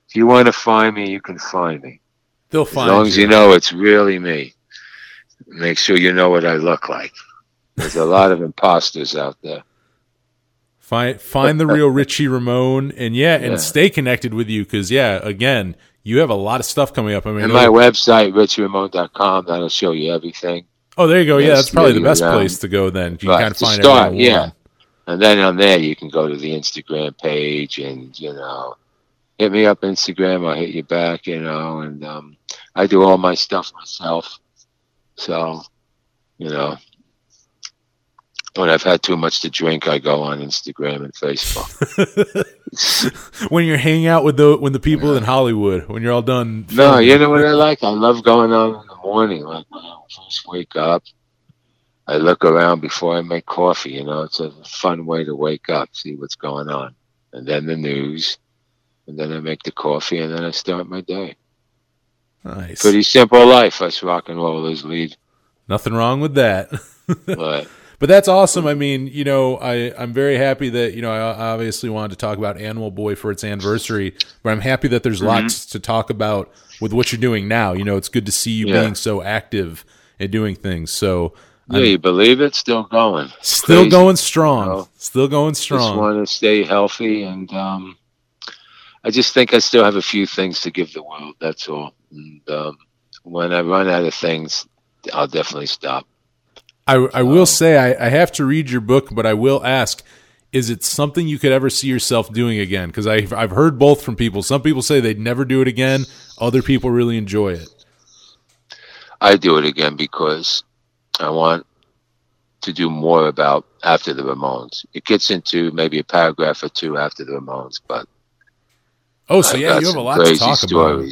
If you want to find me, you can find me. They'll find you. As long as you know it's really me. Make sure you know what I look like. There's a lot of imposters out there. Find the real Richie Ramone, and stay connected with you because, again, you have a lot of stuff coming up. I mean, and my website, richieramone.com, that'll show you everything. Oh, there you go. Yeah, that's probably the best place to go then. You can find it. Start, yeah. And then on there, you can go to the Instagram page and, you know, hit me up Instagram. I'll hit you back, you know, and I do all my stuff myself. So, you know, when I've had too much to drink, I go on Instagram and Facebook. When you're hanging out with the people in Hollywood, when you're all done. No, you know what I like? I love going on in the morning. Like when I first wake up, I look around before I make coffee. You know, it's a fun way to wake up, see what's going on. And then the news. And then I make the coffee, and then I start my day. Nice. Pretty simple life. Us rock and rollers lead. Nothing wrong with that. But that's awesome. I mean, you know, I'm very happy that, you know, I obviously wanted to talk about Animal Boy for its anniversary, but I'm happy that there's lots to talk about with what you're doing now. You know, it's good to see you being so active and doing things. So, you believe it? Still going. Still going strong. You know, still going strong. Just want to stay healthy, and I just think I still have a few things to give the world. That's all. And when I run out of things, I'll definitely stop. I will say I have to read your book, but I will ask, is it something you could ever see yourself doing again? Because I've heard both from people. Some people say they'd never do it again. Other people really enjoy it. I do it again because I want to do more about after the Ramones. It gets into maybe a paragraph or two after the Ramones. But you have a lot to talk about.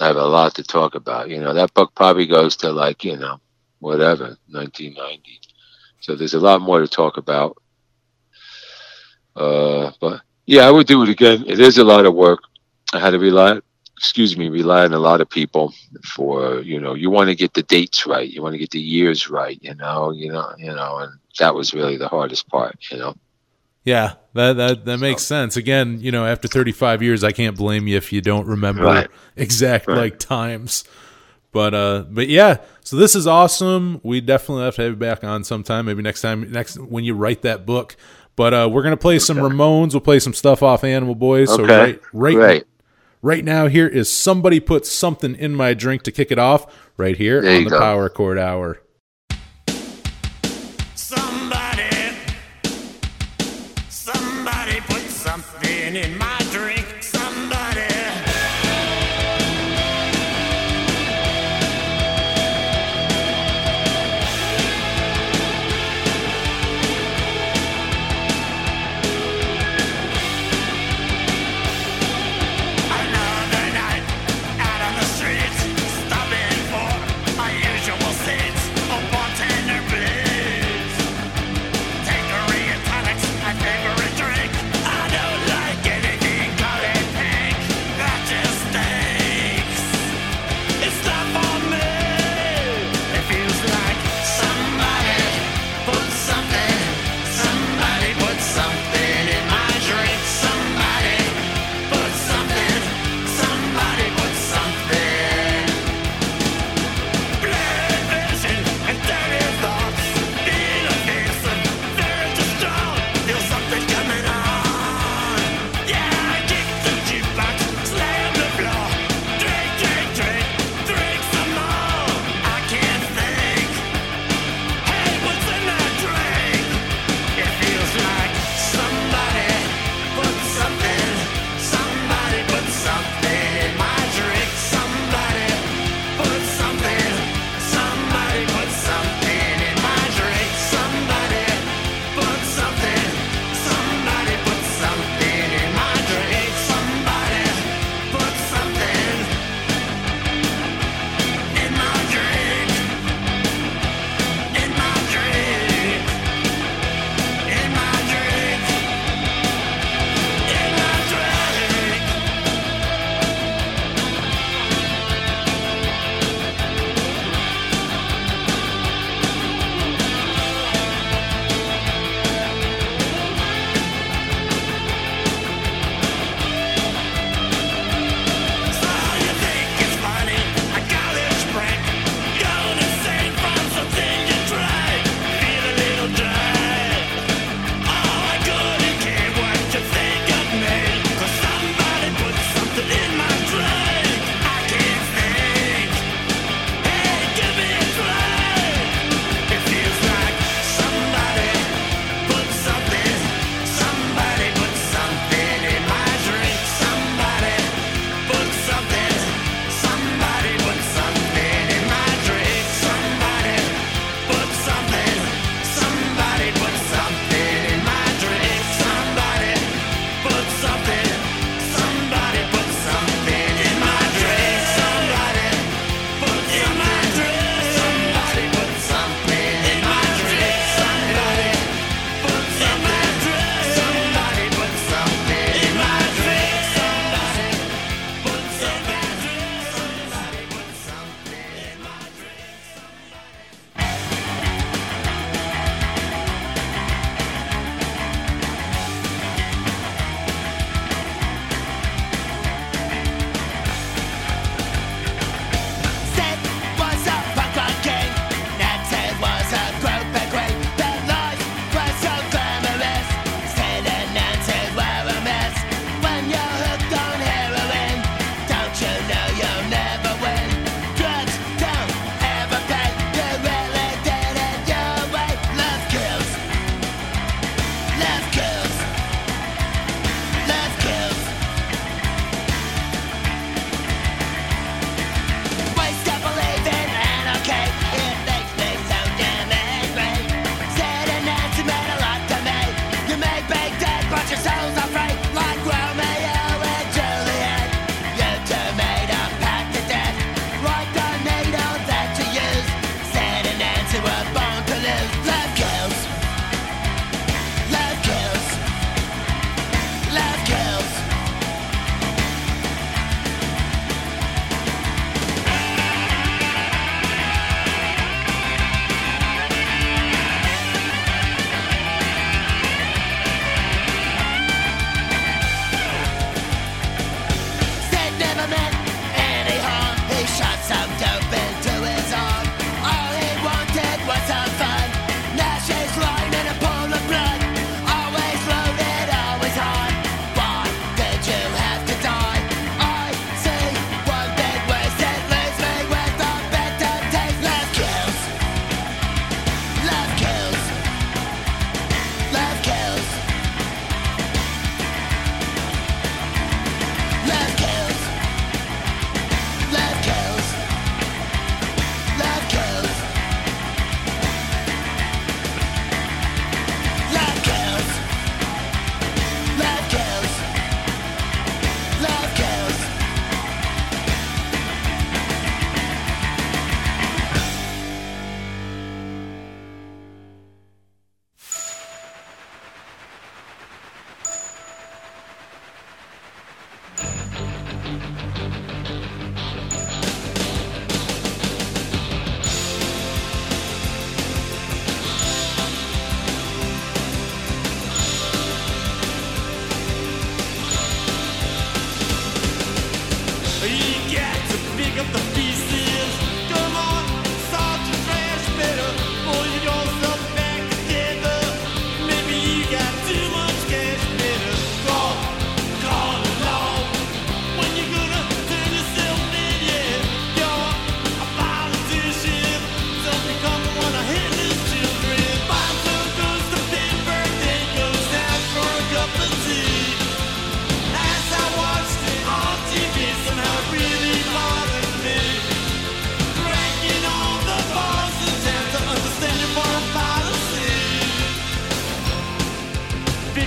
I have a lot to talk about. You know, that book probably goes to, like, you know, whatever, 1990. So there's a lot more to talk about. But yeah, I would do it again. It is a lot of work. I had to rely on a lot of people for, you know, you want to get the dates right. You want to get the years right, you know, and that was really the hardest part, you know? Yeah, that makes sense. Again, you know, after 35 years, I can't blame you if you don't remember exact times. But yeah, so this is awesome. We definitely have to have you back on sometime, maybe next time when you write that book. But we're going to play some Ramones. We'll play some stuff off Animal Boy. So right now here is Somebody Put Something in My Drink to kick it off right here on the Power Chord Hour. Somebody put something in my drink.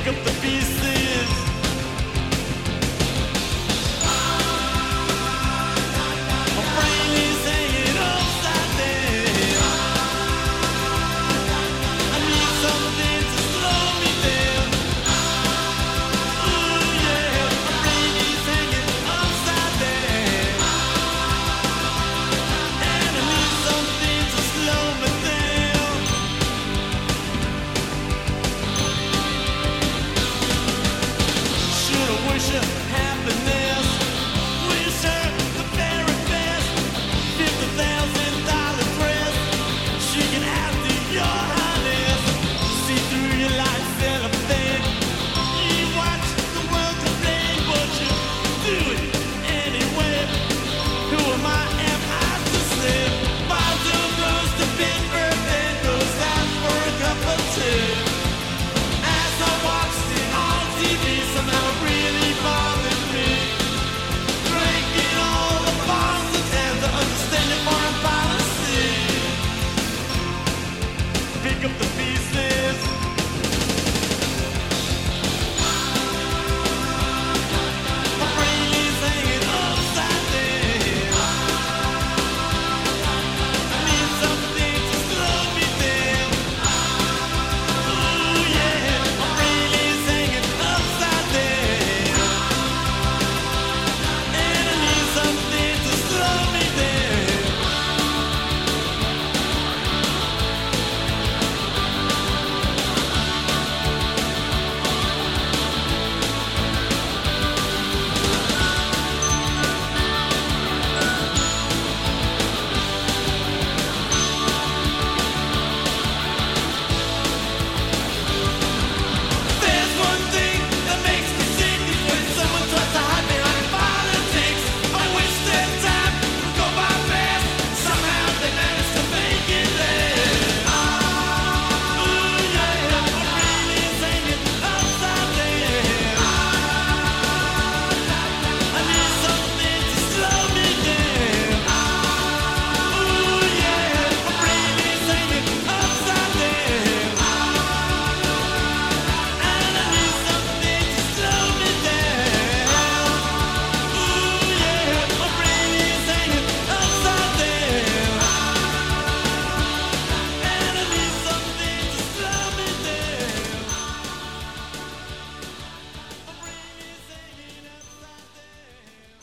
pick up the pieces. My brain is hanging upside down. I need something to slow me down. Ooh yeah, my brain is hanging upside down. And I need something to slow me down. Should I worship happiness? Wish her the very best. $50,000 dress. She can have the your highness. See through your life cellophane. You watch the world complain, but you do it anyway. Who am I to say? Boston goes to Pittsburgh and goes out for a cup of tea. As I watched it on TV, somehow it really bothered me. Drinking all the Boston's and the understanding foreign policy. Pick up the pieces. My brain is hanging upside down. I need something to slow me down. Ooh yeah, my brain is hanging upside down. And I need something to slow me down. There's one thing that makes me sick is when someone tries to hide behind politics. I wish that time would go by fast. Somehow they managed to make it last. Ooh yeah, my brain is hanging upside down. I need something to slow me down. Ooh yeah, my brain is hanging upside down. And I need something to slow me down. Ooh yeah, my brain is hanging upside down. And I need something to slow me down. My brain is hanging upside down.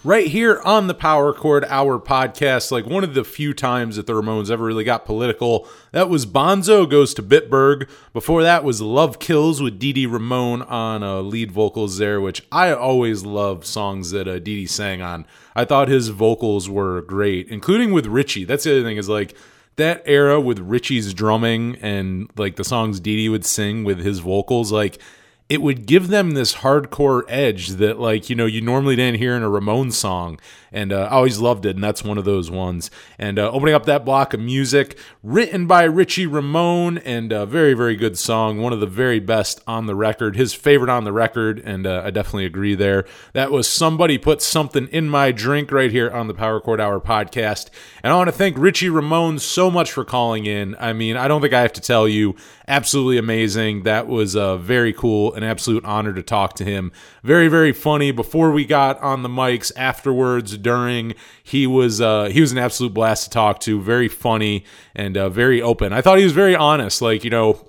Right here on the Power Chord Hour podcast, like one of the few times that the Ramones ever really got political, that was Bonzo Goes to Bitburg. Before that was Love Kills with Dee Dee Ramone on lead vocals there, which I always love songs that Dee Dee sang on. I thought his vocals were great, including with Richie. That's the other thing is like that era with Richie's drumming and like the songs Dee Dee would sing with his vocals, like it would give them this hardcore edge that, like, you know, you normally didn't hear in a Ramones song. And I always loved it, and that's one of those ones. And opening up that block of music, written by Richie Ramone, and a very, very good song. One of the very best on the record, his favorite on the record, and I definitely agree there. That was Somebody Put Something in My Drink right here on the Power Chord Hour podcast. And I want to thank Richie Ramone so much for calling in. I mean, I don't think I have to tell you, absolutely amazing. That was very cool. An absolute honor to talk to him. Very, very funny. Before we got on the mics, afterwards, during, he was an absolute blast to talk to. Very funny and very open. I thought he was very honest. Like, you know,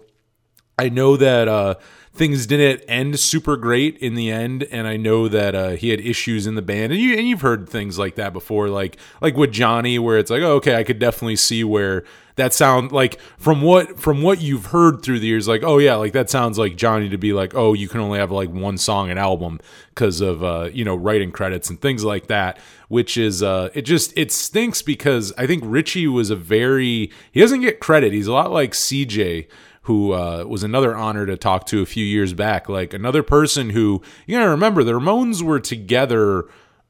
I know that things didn't end super great in the end, and I know that he had issues in the band, and you've heard things like that before, like with Johnny, where it's like, oh, okay, I could definitely see where that sound like from what you've heard through the years, like, oh yeah, like that sounds like Johnny to be like, oh, you can only have like one song an album because of you know, writing credits and things like that, which is it stinks because I think Richie was he doesn't get credit. He's a lot like CJ, who was another honor to talk to a few years back, like another person who, you gotta remember, the Ramones were together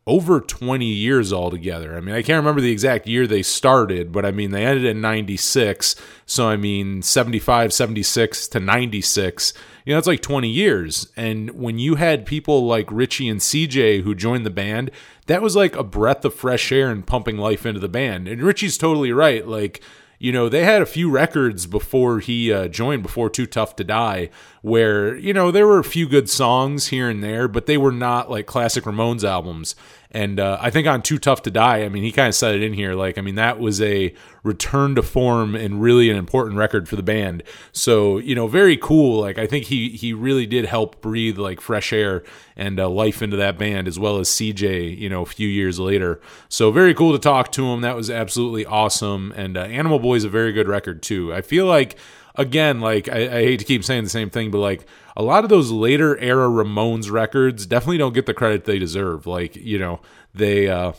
over 20 years altogether. I mean, I can't remember the exact year they started, but I mean, they ended in 96. So, I mean, 75, 76 to 96, you know, it's like 20 years. And when you had people like Richie and CJ who joined the band, that was like a breath of fresh air and pumping life into the band. And Richie's totally right. Like, you know, they had a few records before he joined, before Too Tough to Die, where, you know, there were a few good songs here and there, but they were not like classic Ramones albums. And I think on Too Tough to Die, I mean, he kind of said it in here, like, I mean, that was a return to form and really an important record for the band. So, you know, very cool. Like, I think he really did help breathe like fresh air and life into that band, as well as CJ, you know, a few years later. So very cool to talk to him. That was absolutely awesome. And Animal Boy is a very good record too. I feel like, again, like, I hate to keep saying the same thing, but like a lot of those later era Ramones records definitely don't get the credit they deserve. Like, you know, they're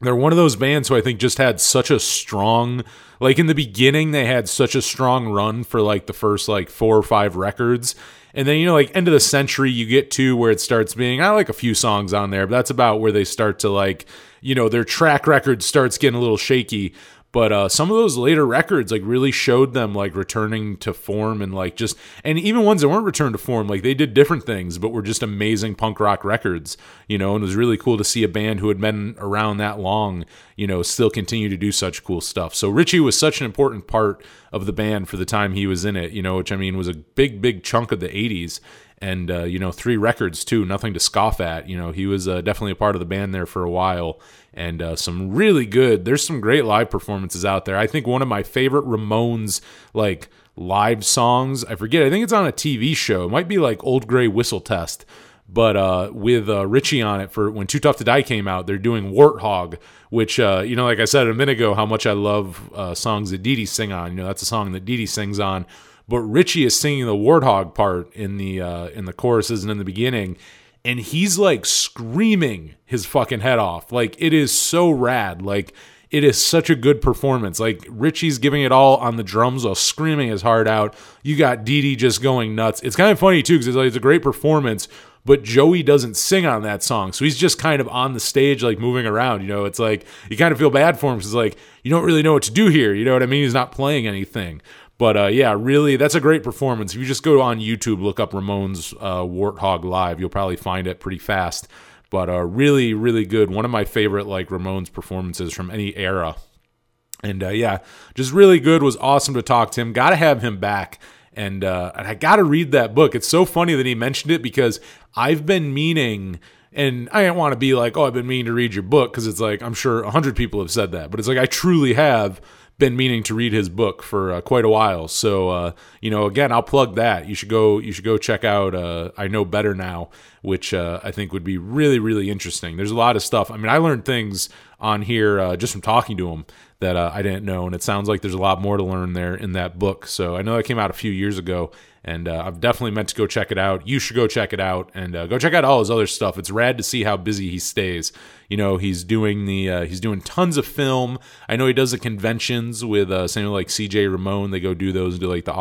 one of those bands who I think just had such a strong, like in the beginning, they had such a strong run for like the first like 4 or 5 records. And then, you know, like end of the century, you get to where it starts being, I like a few songs on there, but that's about where they start to like, you know, their track record starts getting a little shaky. But some of those later records, like, really showed them, like, returning to form and, like, just... And even ones that weren't returned to form, like, they did different things, but were just amazing punk rock records, you know? And it was really cool to see a band who had been around that long, you know, still continue to do such cool stuff. So Richie was such an important part of the band for the time he was in it, you know, which, I mean, was a big, big chunk of the 80s. And, you know, 3 records, too, nothing to scoff at. You know, he was definitely a part of the band there for a while. And some really good, there's some great live performances out there. I think one of my favorite Ramones, like, live songs, I forget, I think it's on a TV show. It might be like Old Grey Whistle Test, but with Richie on it for when Too Tough to Die came out, they're doing Warthog, which, you know, like I said a minute ago, how much I love songs that Dee Dee sing on. You know, that's a song that Dee Dee sings on. But Richie is singing the Warthog part in the choruses and in the beginning. And he's, like, screaming his fucking head off. Like, it is so rad. Like, it is such a good performance. Like, Richie's giving it all on the drums while screaming his heart out. You got Dee Dee just going nuts. It's kind of funny, too, because it's, like, it's a great performance. But Joey doesn't sing on that song. So he's just kind of on the stage, like, moving around. You know, it's like, you kind of feel bad for him because, like, you don't really know what to do here. You know what I mean? He's not playing anything. But, yeah, really, that's a great performance. If you just go on YouTube, look up Ramones Warthog Live, you'll probably find it pretty fast. But really, really good. One of my favorite, like, Ramones performances from any era. And, yeah, just really good. Was awesome to talk to him. Got to have him back. And I got to read that book. It's so funny that he mentioned it because I've been meaning... And I didn't want to be like, oh, I've been meaning to read your book, because it's like, I'm sure 100 people have said that. But it's like, I truly have been meaning to read his book for quite a while. So, you know, again, I'll plug that. You should go check out I Know Better Now, which I think would be really, really interesting. There's a lot of stuff. I mean, I learned things on here just from talking to him that I didn't know. And it sounds like there's a lot more to learn there in that book. So I know that came out a few years ago. And I've definitely meant to go check it out. You should go check it out, and go check out all his other stuff. It's rad to see how busy he stays. You know, he's doing tons of film. I know he does the conventions with something like CJ Ramone. They go do those and do like the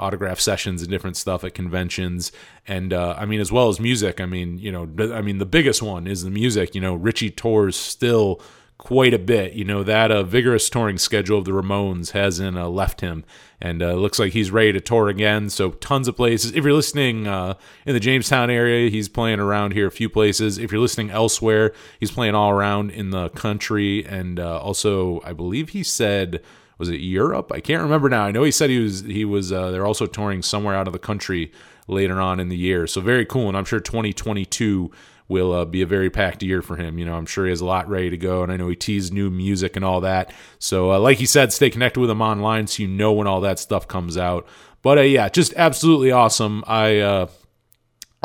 autograph sessions and different stuff at conventions. And I mean, as well as music. I mean, you know, I mean the biggest one is the music. You know, Richie tours still quite a bit. You know, that vigorous touring schedule of the Ramones hasn't left him, and it looks like he's ready to tour again. So tons of places. If you're listening in the Jamestown area, he's playing around here a few places. If you're listening elsewhere, he's playing all around in the country. And also, I believe he said, was it Europe? I can't remember now. I know he said he was they're also touring somewhere out of the country later on in the year. So very cool. And I'm sure 2022 will be a very packed year for him. You know, I'm sure he has a lot ready to go, and I know he teased new music and all that. So like he said, stay connected with him online so you know when all that stuff comes out. But yeah, just absolutely awesome. I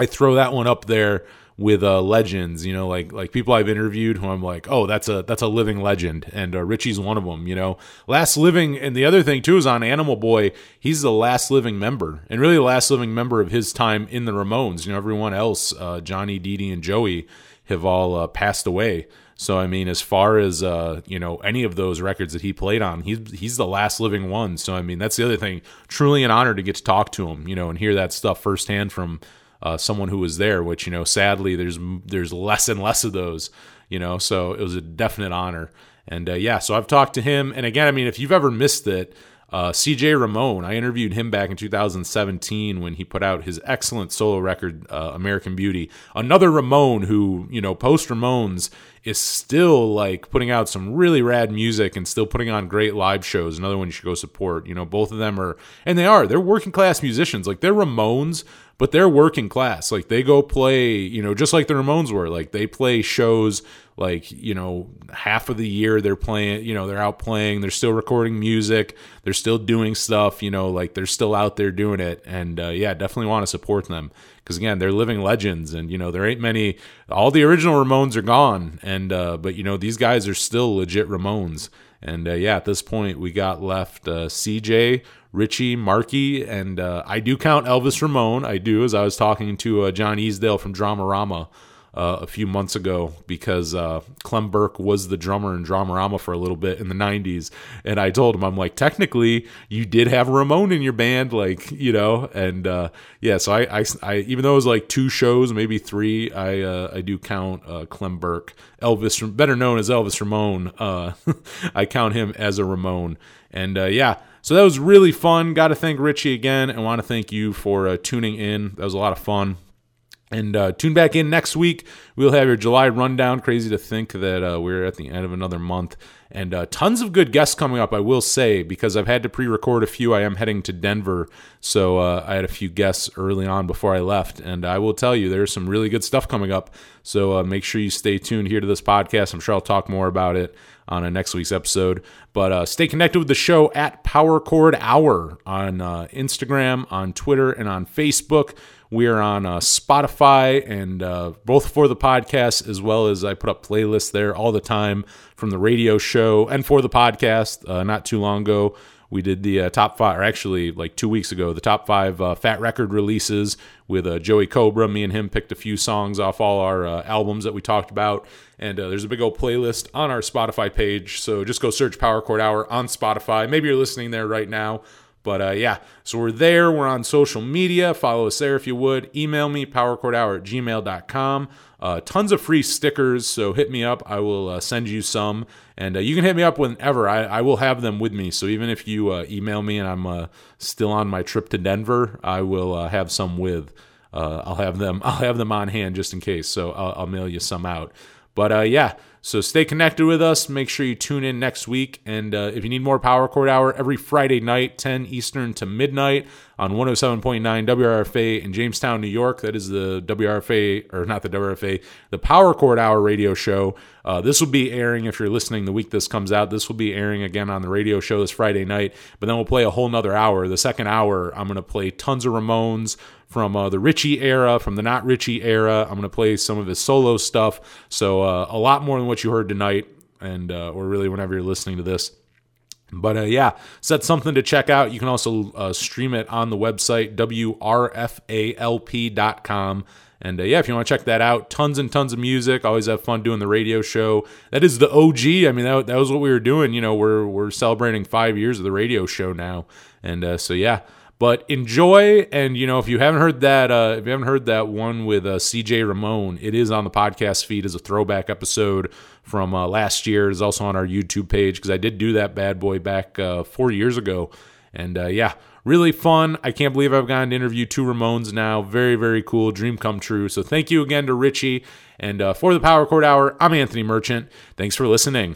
throw that one up there with legends, you know, like people I've interviewed who I'm like, oh, that's a living legend, and Richie's one of them, you know. Last living, and the other thing too is on Animal Boy, he's the last living member, and really the last living member of his time in the Ramones. You know, everyone else, Johnny, Dee Dee, and Joey have all passed away. So I mean, as far as you know, any of those records that he played on, he's the last living one. So I mean, that's the other thing. Truly an honor to get to talk to him, you know, and hear that stuff firsthand from someone who was there, which, you know, sadly there's less and less of those, you know, so it was a definite honor. And yeah, so I've talked to him. And again, I mean, if you've ever missed it, CJ Ramone, I interviewed him back in 2017 when he put out his excellent solo record, American Beauty. Another Ramone who, you know, post Ramones is still like putting out some really rad music and still putting on great live shows. Another one you should go support. You know, both of them are, and they are, they're working class musicians. Like, they're Ramones, but they're working class. Like, they go play, you know, just like the Ramones were. Like, they play shows, like, you know, half of the year they're playing, you know, they're out playing, they're still recording music, they're still doing stuff, you know, like, they're still out there doing it. And yeah, definitely want to support them, because again, they're living legends. And, you know, there ain't many, all the original Ramones are gone, and but, you know, these guys are still legit Ramones. And yeah, at this point we got left CJ, Richie, Marky, and I do count Elvis Ramone, I do, as I was talking to John Easdale from Dramarama a few months ago, because Clem Burke was the drummer in Dramarama for a little bit in the 90s, and I told him, I'm like, technically you did have Ramone in your band, like, you know. And yeah, so I even though it was like two shows, maybe three, I do count Clem Burke, Elvis, better known as Elvis Ramone, I count him as a Ramone. And yeah, so that was really fun. Got to thank Richie again, and want to thank you for tuning in. That was a lot of fun. And tune back in next week. We'll have your July rundown. Crazy to think that we're at the end of another month. And tons of good guests coming up, I will say, because I've had to pre-record a few. I am heading to Denver, so I had a few guests early on before I left. And I will tell you, there's some really good stuff coming up. So make sure you stay tuned here to this podcast. I'm sure I'll talk more about it on next week's episode. But stay connected with the show at Power Chord Hour on Instagram, on Twitter, and on Facebook. We are on Spotify, and both for the podcast, as well as I put up playlists there all the time from the radio show and for the podcast. Not too long ago, we did the top five, or actually like 2 weeks ago, the top five Fat Record releases with Joey Cobra. Me and him picked a few songs off all our albums that we talked about. And there's a big old playlist on our Spotify page. So just go search Power Chord Hour on Spotify. Maybe you're listening there right now. But yeah, so we're there. We're on social media. Follow us there if you would. Email me, powerchordhour@gmail.com. Tons of free stickers, so hit me up. I will send you some. And you can hit me up whenever. I will have them with me. So even if you email me and I'm still on my trip to Denver, I will have some with. I'll have them on hand just in case. So I'll mail you some out. But yeah, so stay connected with us. Make sure you tune in next week. And if you need more Power Chord Hour, every Friday night, 10 Eastern to midnight on 107.9 WRFA in Jamestown, New York. That is the the Power Chord Hour radio show. This will be airing, if you're listening the week this comes out, this will be airing again on the radio show this Friday night. But then we'll play a whole nother hour. The second hour, I'm going to play tons of Ramones from the Richie era, from the not Richie era. I'm going to play some of his solo stuff. So a lot more than what you heard tonight, and or really whenever you're listening to this. But yeah, so that's something to check out. You can also stream it on the website, WRFALP.com. And yeah, if you want to check that out, tons and tons of music. Always have fun doing the radio show. That is the OG. I mean, that was what we were doing. You know, we're celebrating 5 years of the radio show now. And so yeah. But enjoy, and you know, if you haven't heard that one with CJ Ramone, it is on the podcast feed as a throwback episode from last year. It's also on our YouTube page, because I did do that bad boy back 4 years ago, and yeah, really fun. I can't believe I've gotten to interview two Ramones now. Very, very cool. Dream come true. So thank you again to Richie, and for the Power Chord Hour, I'm Anthony Merchant. Thanks for listening.